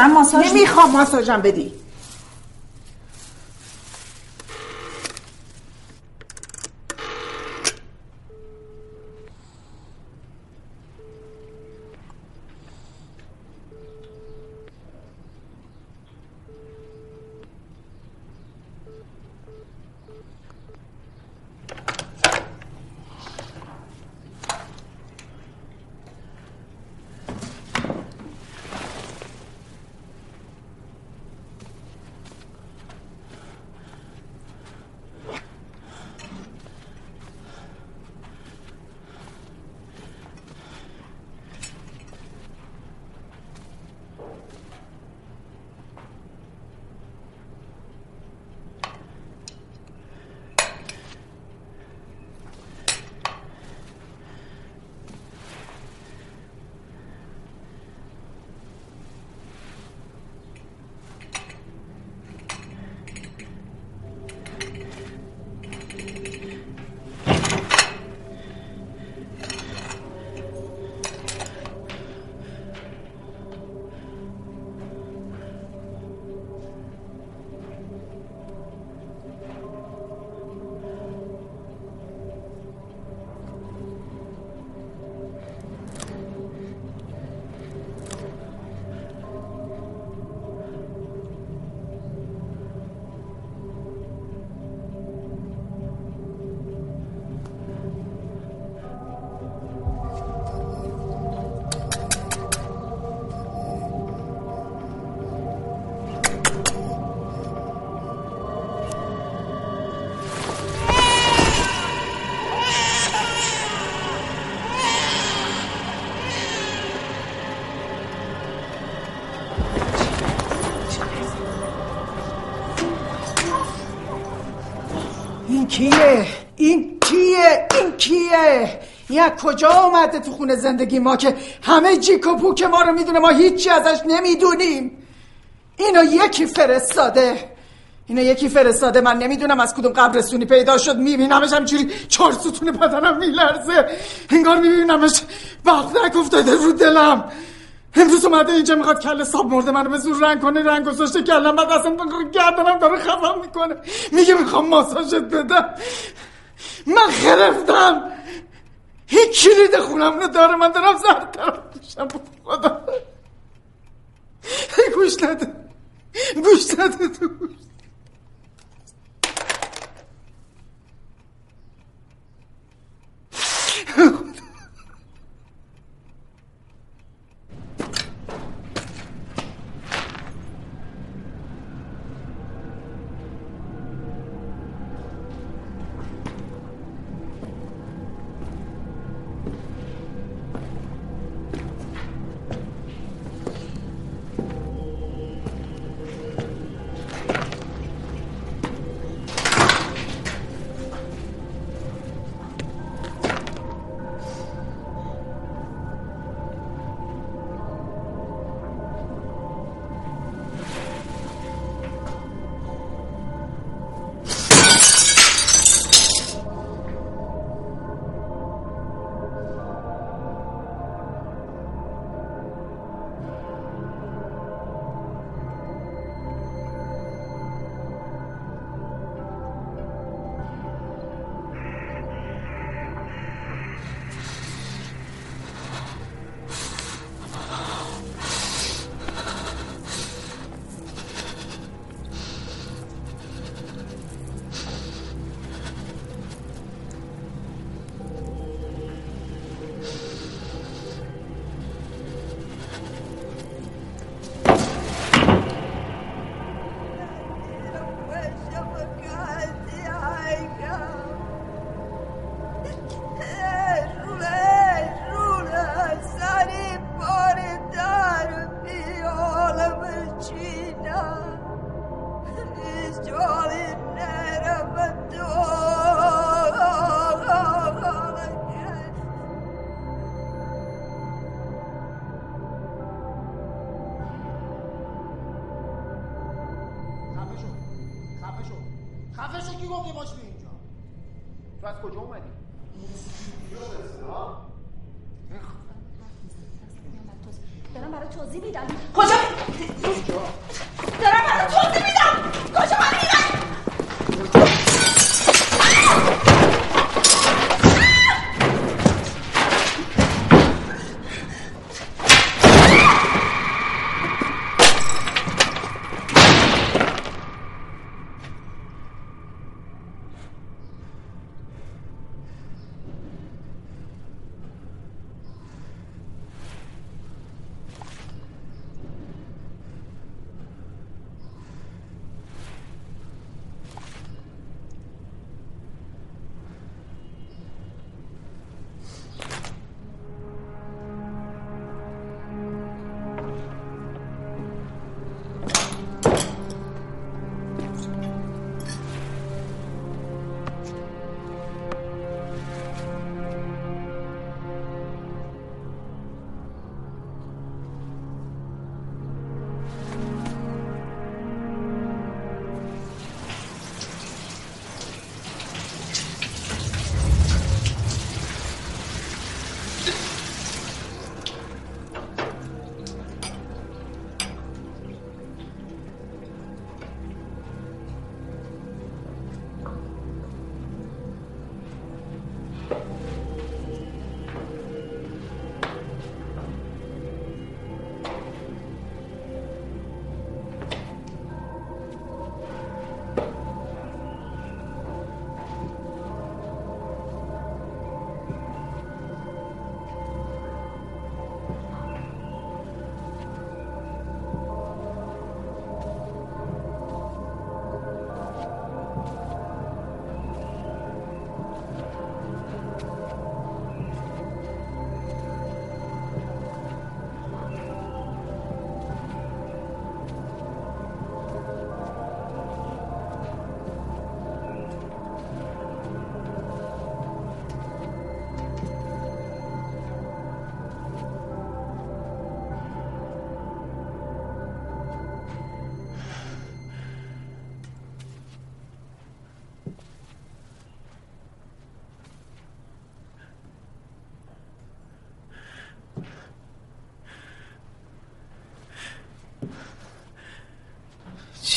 این کیه؟ یا کجا اومده تو خونه زندگی ما که همه جیک و پوک ما رو میدونه، ما هیچی ازش نمیدونیم؟ اینو یکی فرستاده. اینه یکی فرستاده، من نمیدونم از کدوم قبرستونی پیدا شد، میبینمش همینجوری چهار ستون بدنم میلرزه، انگار میبینمش وقتک افتاده رو دلم. امروز اومده اینجا میخواد کله ساب مرده من رو به زور رنگ کنه، رنگ گذاشته کلم، بعد اصلا گردنم داره خفم میکنه، میگه میخوام ماساژت بدم. من خرفتم، هیچ کلید خونم رو داره، من دارم زرد طرف میشم. خدا گوش نده، گوش نده تو.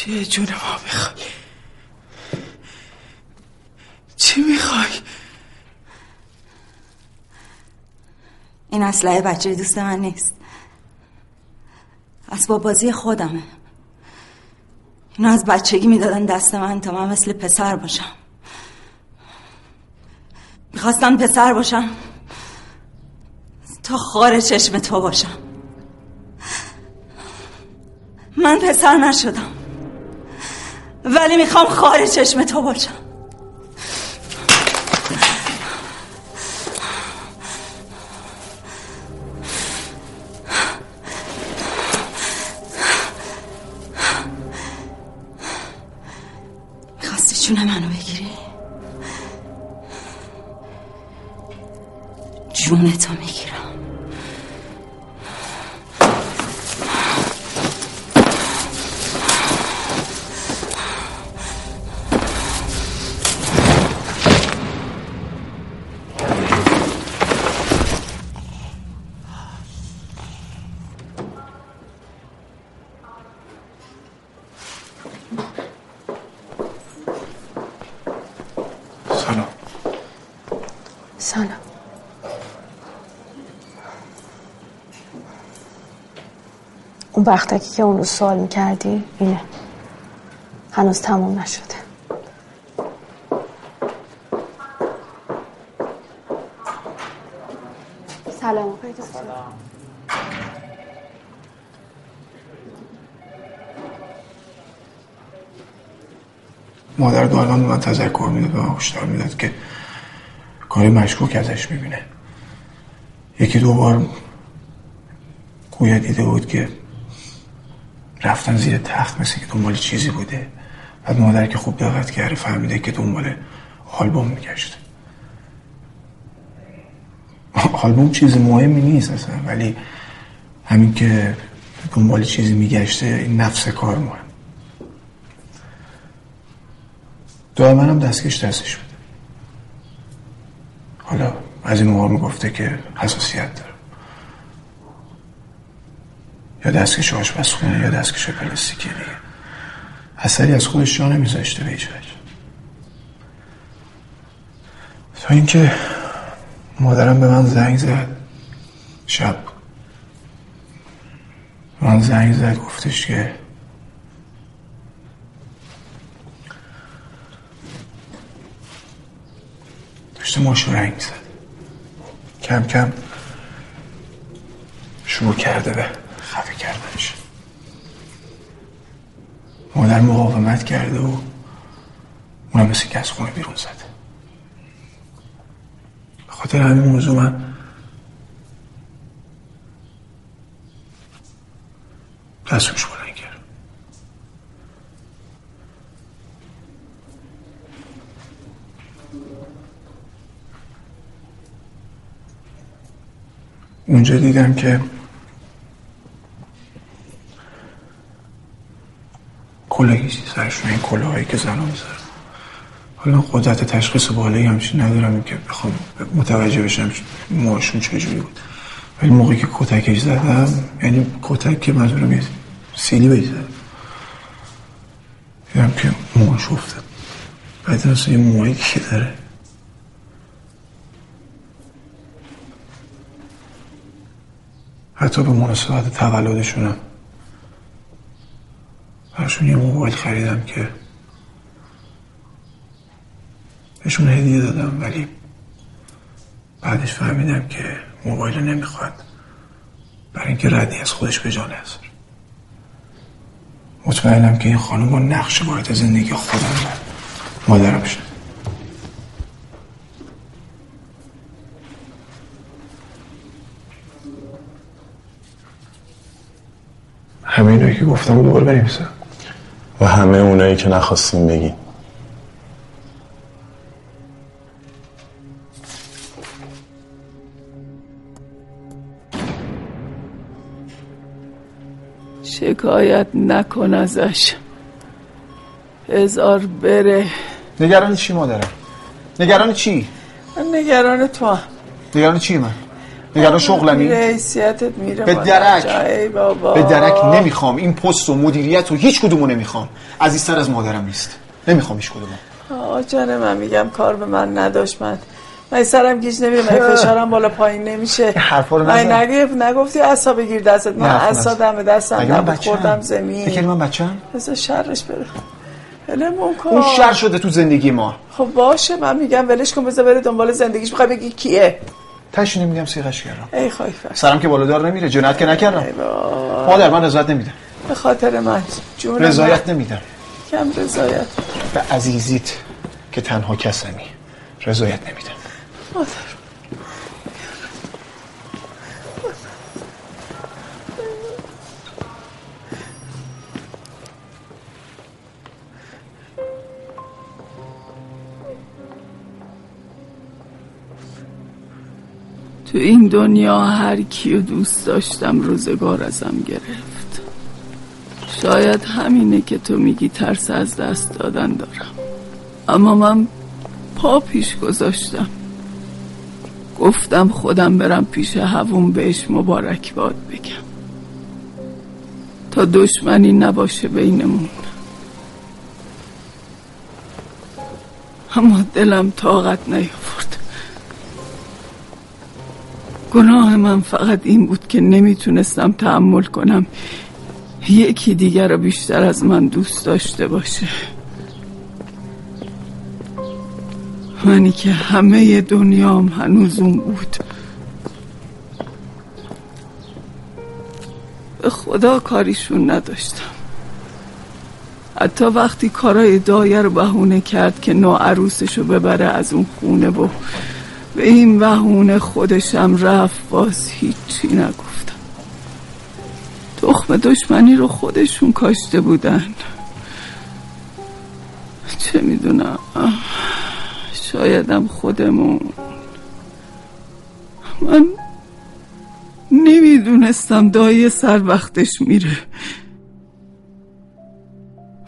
چه جون ما میخوای؟ چی میخوای؟ این اسلحه بچه دوست من نیست. اسباب بازی خودمه. اینا از بچگی میدادن دست من تا من مثل پسر باشم. میخواستم پسر باشم تا خار چشم تو باشم. من پسر نشدم ولی میخوام خار چشم تو باشم. میخواستی چون منو بگیری؟ جونتو میگیرم. اون وقتکی که اون رو سوال میکردی اینه، هنوز تموم نشده. سلام آقای دکتر. سلام. مادر دائما من تذکر میده، به من هشدار میداد که کاری مشکوک ازش میبینه. یکی دو بار گویا دیده بود که رفتن زیر تخت، مثل که دنبال چیزی بوده. بعد مادر که خوب دقت کرده فهمیده که دنبال آلبوم میگشته. آلبوم چیز مهمی نیست اصلا، ولی همین که دنبال چیزی میگشته این نفس کار مهم. دائما هم دستکش دستش بوده. حالا از این موقع میگفته که حساسیت داره. یا دستکش آشپزخونه یا دستکش پلاستیکی دیگه. اثری از خودش جا نمیذاشته به هیچ وجه. تا اینکه مادرم به من زنگ زد. شب من زنگ زد، گفتش که داشته ماشو رنگ زد. کم کم شروع کرده به خفه کردنش. مادر مقاومت کرده و اونم مثل که از خونه بیرون زد. به خاطر همین موضوع من دستش بلند کرد. اونجا دیدم که کلاهی سرشون، این کلاهایی که زنها میذارن. حالا قدرت تشخیص بالایی همچین ندارم که بخوام متوجه بشم موهاشون چجوری بود، ولی موقعی که کتکش زدم، یعنی کتک که منظورم یه سیلی بهش زدم، دیدم که موهاش افتاد. بعد اصلا یه موهایی که داره حتی به مناسبت تولدشونم برشون یه موبایل خریدم که بهشون هدیه دادم، ولی بعدش فهمیدم که موبایل نمیخواد، برای اینکه ردی از خودش به جا نذاره. مطمئنم که این خانم با نقش وارد زندگی خودم و مادرم شد. همه اینایی که گفتم دوباره بنویسم و همه اونایی که نخواستیم بگیم. شکایت نکن ازش، بذار بره. نگران چی مادرم؟ نگران چی؟ من نگران تو هم. نگران چی من؟ نگران شغلمی، رئیسیتت میره به درک، به درک نمیخوام این پست و مدیریت و هیچ کدومو نمیخوام، عزیزتر از مادرم نیست، نمیخوام هیچ کدومو. آه جانم، من میگم کار به من نداشت، من سرم گیج نمیره، من فشارم بالا پایین نمیشه. حرفا رو نزن. نگفتی عصا بگیر دستت، من عصا دم دستم خوردم زمین. فکر من بچه‌ام؟ بذار شرش بره. اون شر شده تو زندگی ما. خب باشه، من میگم ولش کن، بذار بره دنبال زندگیش. میخوای بگی کیه؟ تاش نمیگم، سیغش کردم. ای خای فر. سرم که بالادار نمیره، جنایت که نکردم. مادر من رضایت نمیدم. به خاطر من. رضایت نمیدم. کم رضایت. به عزیزیت که تنها کسمی رضایت نمیدم. مادر تو این دنیا هر کیو دوست داشتم روزگار ازم گرفت. شاید همینه که تو میگی ترس از دست دادن دارم، اما من پا پیش گذاشتم، گفتم خودم برم پیش هوون بهش مبارک باد بگم تا دشمنی نباشه بینمون. اما دلم طاقت نیاورد. گناه من فقط این بود که نمیتونستم تحمل کنم یکی دیگر رو بیشتر از من دوست داشته باشه، منی که همه دنیام هنوز اون بود. به خدا کاریشون نداشتم، حتی وقتی کارای دایر بهونه کرد که ناعروسشو ببره از اون خونه و به این بهونه خودشم رفت، باز هیچی نگفتم. تخم دشمنی رو خودشون کاشته بودن. چه میدونم، شایدم خودمون، من نمیدونستم دایی سر وقتش میره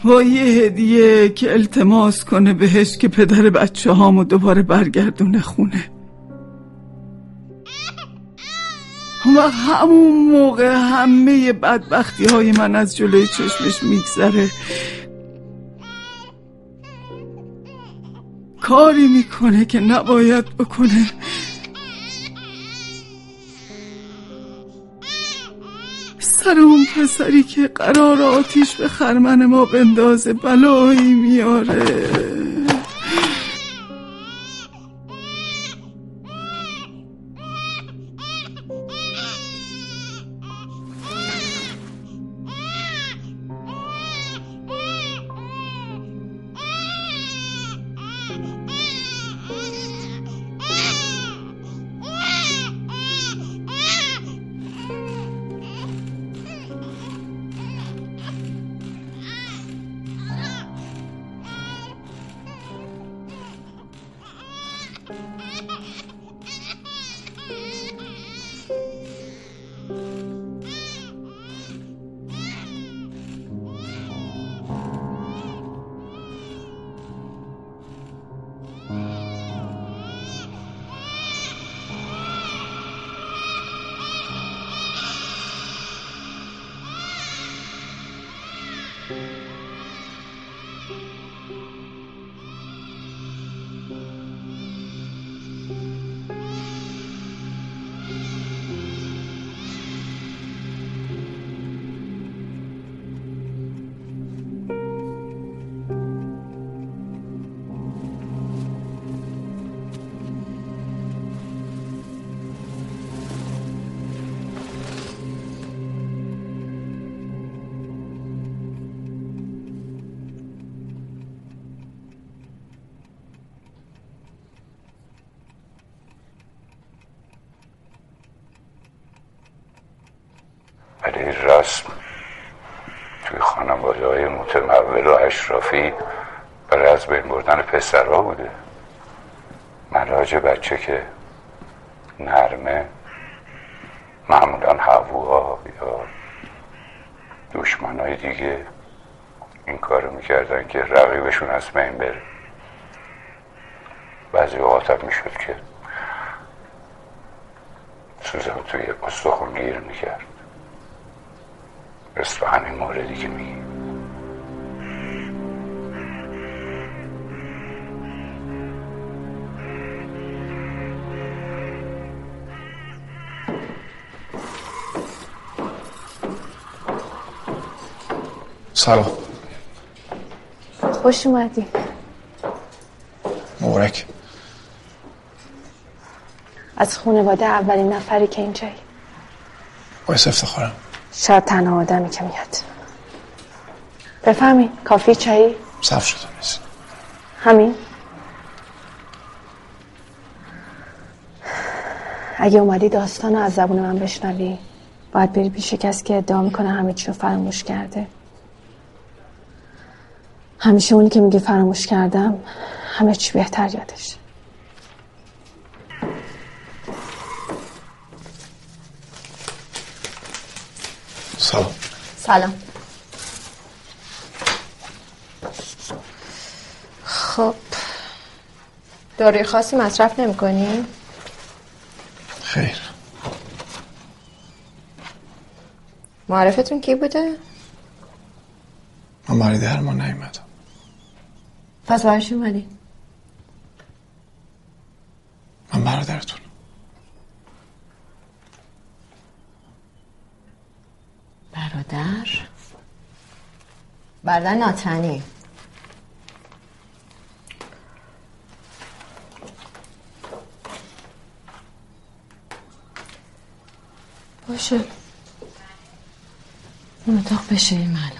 با یه هدیه که التماس کنه بهش که پدر بچه هامو دوباره برگردونه خونه. و همون موقع همه بدبختی های من از جلوی چشمش میگذره، کاری میکنه که نباید بکنه. سر اون پسری که قرار آتیش به خرمن ما بندازه بلایی میاره. رسم توی خانواده های متمول و اشرافی برای از بین بردن پسرها بوده. ملاج بچه که نرمه، معمولا حووها یا دشمنای دیگه این کارو میکردن که رقیبشون از بین بره. بعضی اوقات میشد که میسوزه و توی استخون گیر میکرد. بس به همین موردی که میگی. سلام. خوش اومدی. مبارک. از خانواده اولین نفری که اینجایی. باعث افتخارم. شاید تنها آدمی که میاد. بفهمی کافی چایی؟ صرف شده نیست. همین؟ اگه اومدی داستانو از زبون من بشنوی، باید بری پیش کسی که ادعا میکنه همه چی رو فراموش کرده. همیشه اونی که میگه فراموش کردم همه چی بهتر یادشه. سلام. سلام. خب داروی خاصی مصرف نمی‌کنی؟ خیر. معرفتون کی بوده؟ من مریض درمان نیومدم. پس برای چی اومدی؟ من برادرتون. برادر؟ برادر ناتنی. باشه. اون اتاق بشه این معلوم.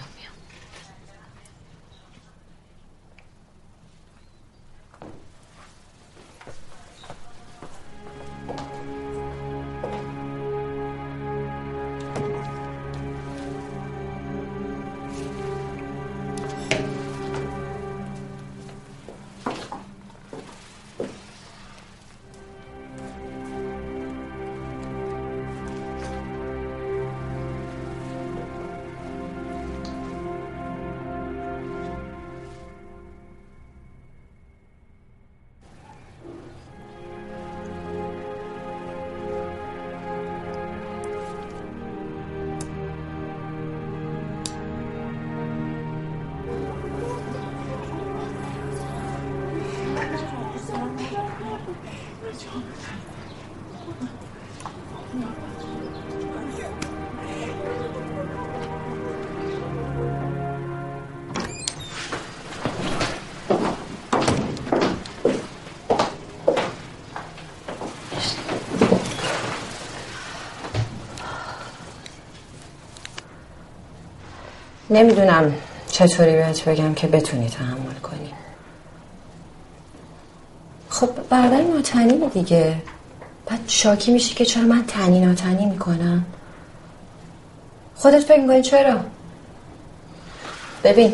نمیدونم چطوری بهت بگم که بتونی تحمل کنی. خب برادر ناتنی دیگه. بعد شاکی میشی که چرا من تنی ناتنی میکنم. خودت فکر میکنی چرا؟ ببین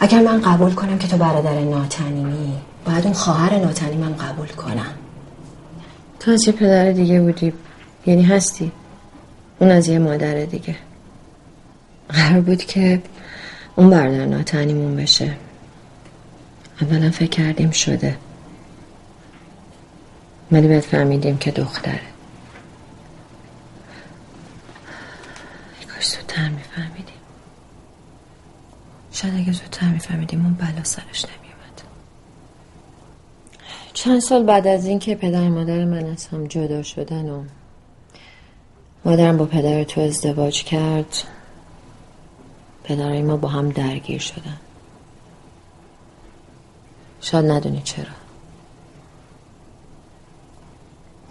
اگر من قبول کنم که تو برادر ناتنیمی، باید اون خواهر ناتنی من قبول کنم. تو از یه پدر دیگه بودی، یعنی هستی، اون از یه مادر دیگه. قرار بود که اون برادر ناتنیمون بشه. اولا فکر کردیم شده، ولی بعد فهمیدیم که دختره. ای کاش زودتر میفهمیدیم. شاید اگه زودتر میفهمیدیم اون بلا سرش نمیومد. چند سال بعد از این که پدر مادر من از هم جدا شدن و مادرم با پدر تو ازدواج کرد، پدرای ما با هم درگیر شدن. شاید ندونی چرا.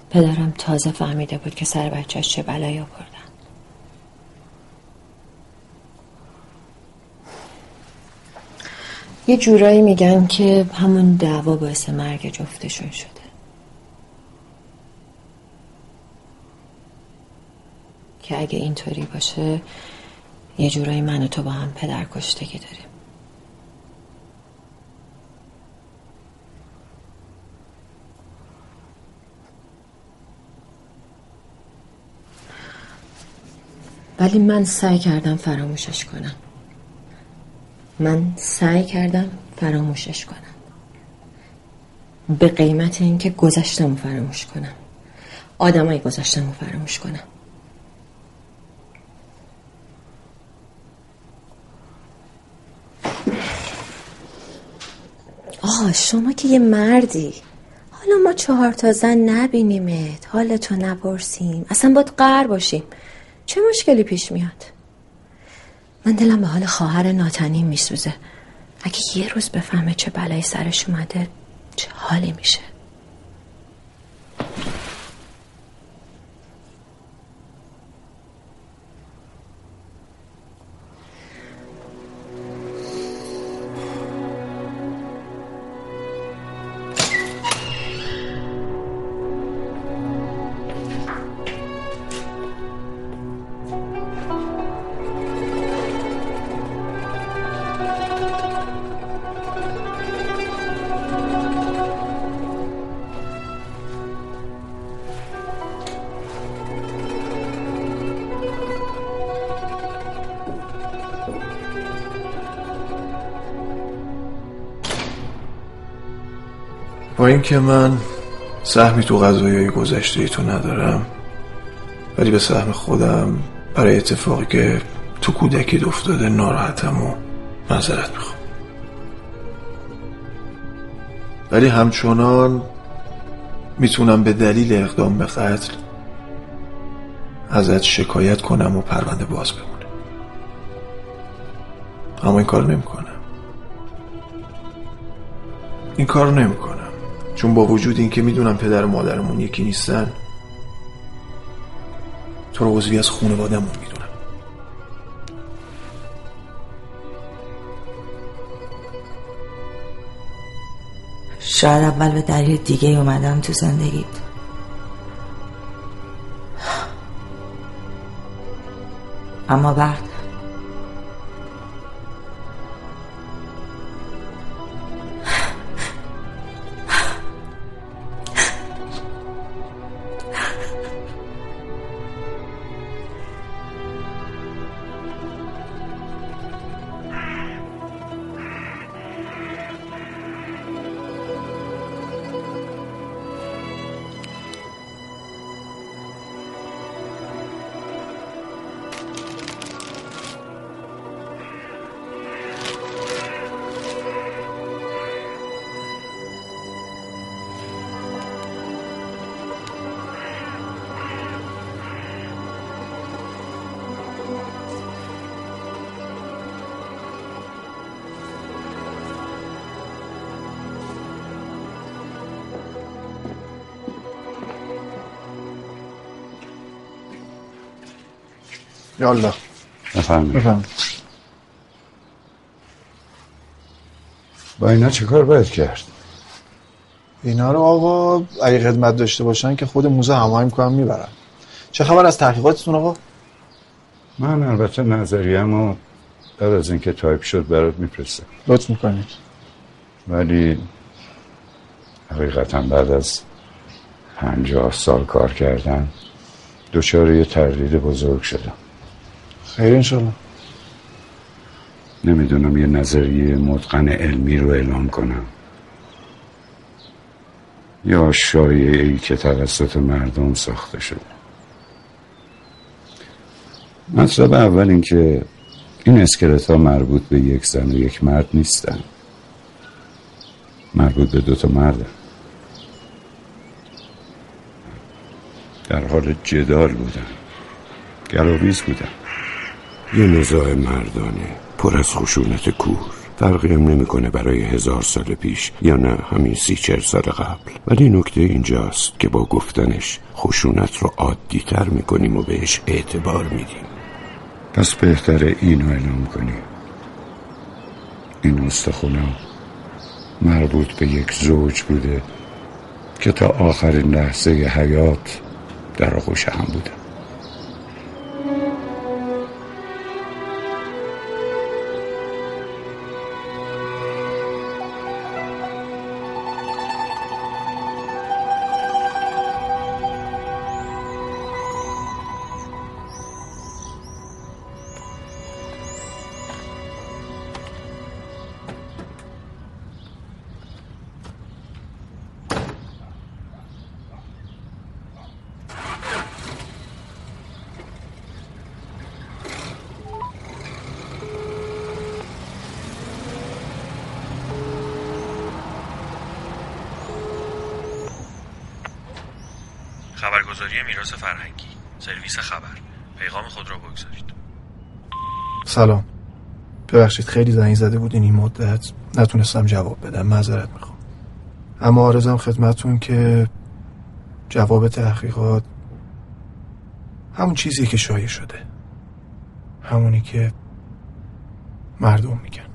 پدرم تازه فهمیده بود که سر بچه‌اش چه بلایی آوردن. یه جورایی میگن که همون دعوا باعث مرگ جفتشون شده. که اگه اینطوری باشه یه جورایی من و تو با هم پدر کشتگی داریم. ولی من سعی کردم فراموشش کنم. به قیمت اینکه گذشته‌مو فراموش کنم. آدمای گذاشتم و فراموش کنم. آه شما که یه مردی، حالا ما 4 تا زن نبینیمت، حالتو نپرسیم، اصلا باید قهر باشیم، چه مشکلی پیش میاد؟ من دلم به حال خواهر ناتنی میسوزه، اگه یه روز بفهمه چه بلایی سرش اومده چه حالی میشه. با این که من سهمی تو قضایای گذشته تو ندارم، ولی به سهم خودم برای اتفاقی که تو کودکی افتاده ناراحتم و معذرت میخوام. ولی همچنان میتونم به دلیل اقدام به قتل ازت شکایت کنم و پرونده باز بمونه، اما این کار نمیکنم. چون با وجود این که میدونم پدر و مادرمون یکی نیستن، تو رو عضوی از خانواده‌مون میدونم. شاید اول به دلیل دیگه اومدم تو زندگیت. اما بعد یالا بفرمید. با اینا چه کار باید کرد؟ اینا رو آقا اگه خدمت داشته باشن که خود موزه هماهنگ می‌کنن میبرن. چه خبر از تحقیقاتتون آقا؟ من البته نظریه‌مو بعد از اینکه تایپ شد برات میفرستم. لطف میکنید. ولی حقیقتا بعد از 50 سال کار کردن دوچاره یه تردید بزرگ شدم. خیر انشالله. نمیدونم یه نظریه متقن علمی رو اعلام کنم یا شایعه‌ای که توسط مردم ساخته شده. مطلب اول این که این اسکلت‌ها مربوط به یک زن و یک مرد نیستن، مربوط به 2 تا مردن. در حال جدال بودن، گلاویز بودن، یه نزاع مردانه پر از خشونت کور. فرقی هم نمی کنه برای 1000 سال پیش یا نه همین 30-40 سال قبل. ولی نکته اینجاست که با گفتنش خشونت رو عادی تر می کنیم و بهش اعتبار میدیم. پس بهتره اینو اعلام کنیم، این استخونا مربوط به یک زوج بوده که تا آخرین لحظه حیات در آغوش هم بودن. برگزاری میراث فرهنگی، سرویس خبر. پیغام خود را بگذارید. سلام. ببخشید خیلی زنگ زده بودین این مدت، نتونستم جواب بدم، معذرت میخوام. اما عرضم خدمتتون که جواب تحقیقات همون چیزی که شایع شده، همونی که مردم میگن.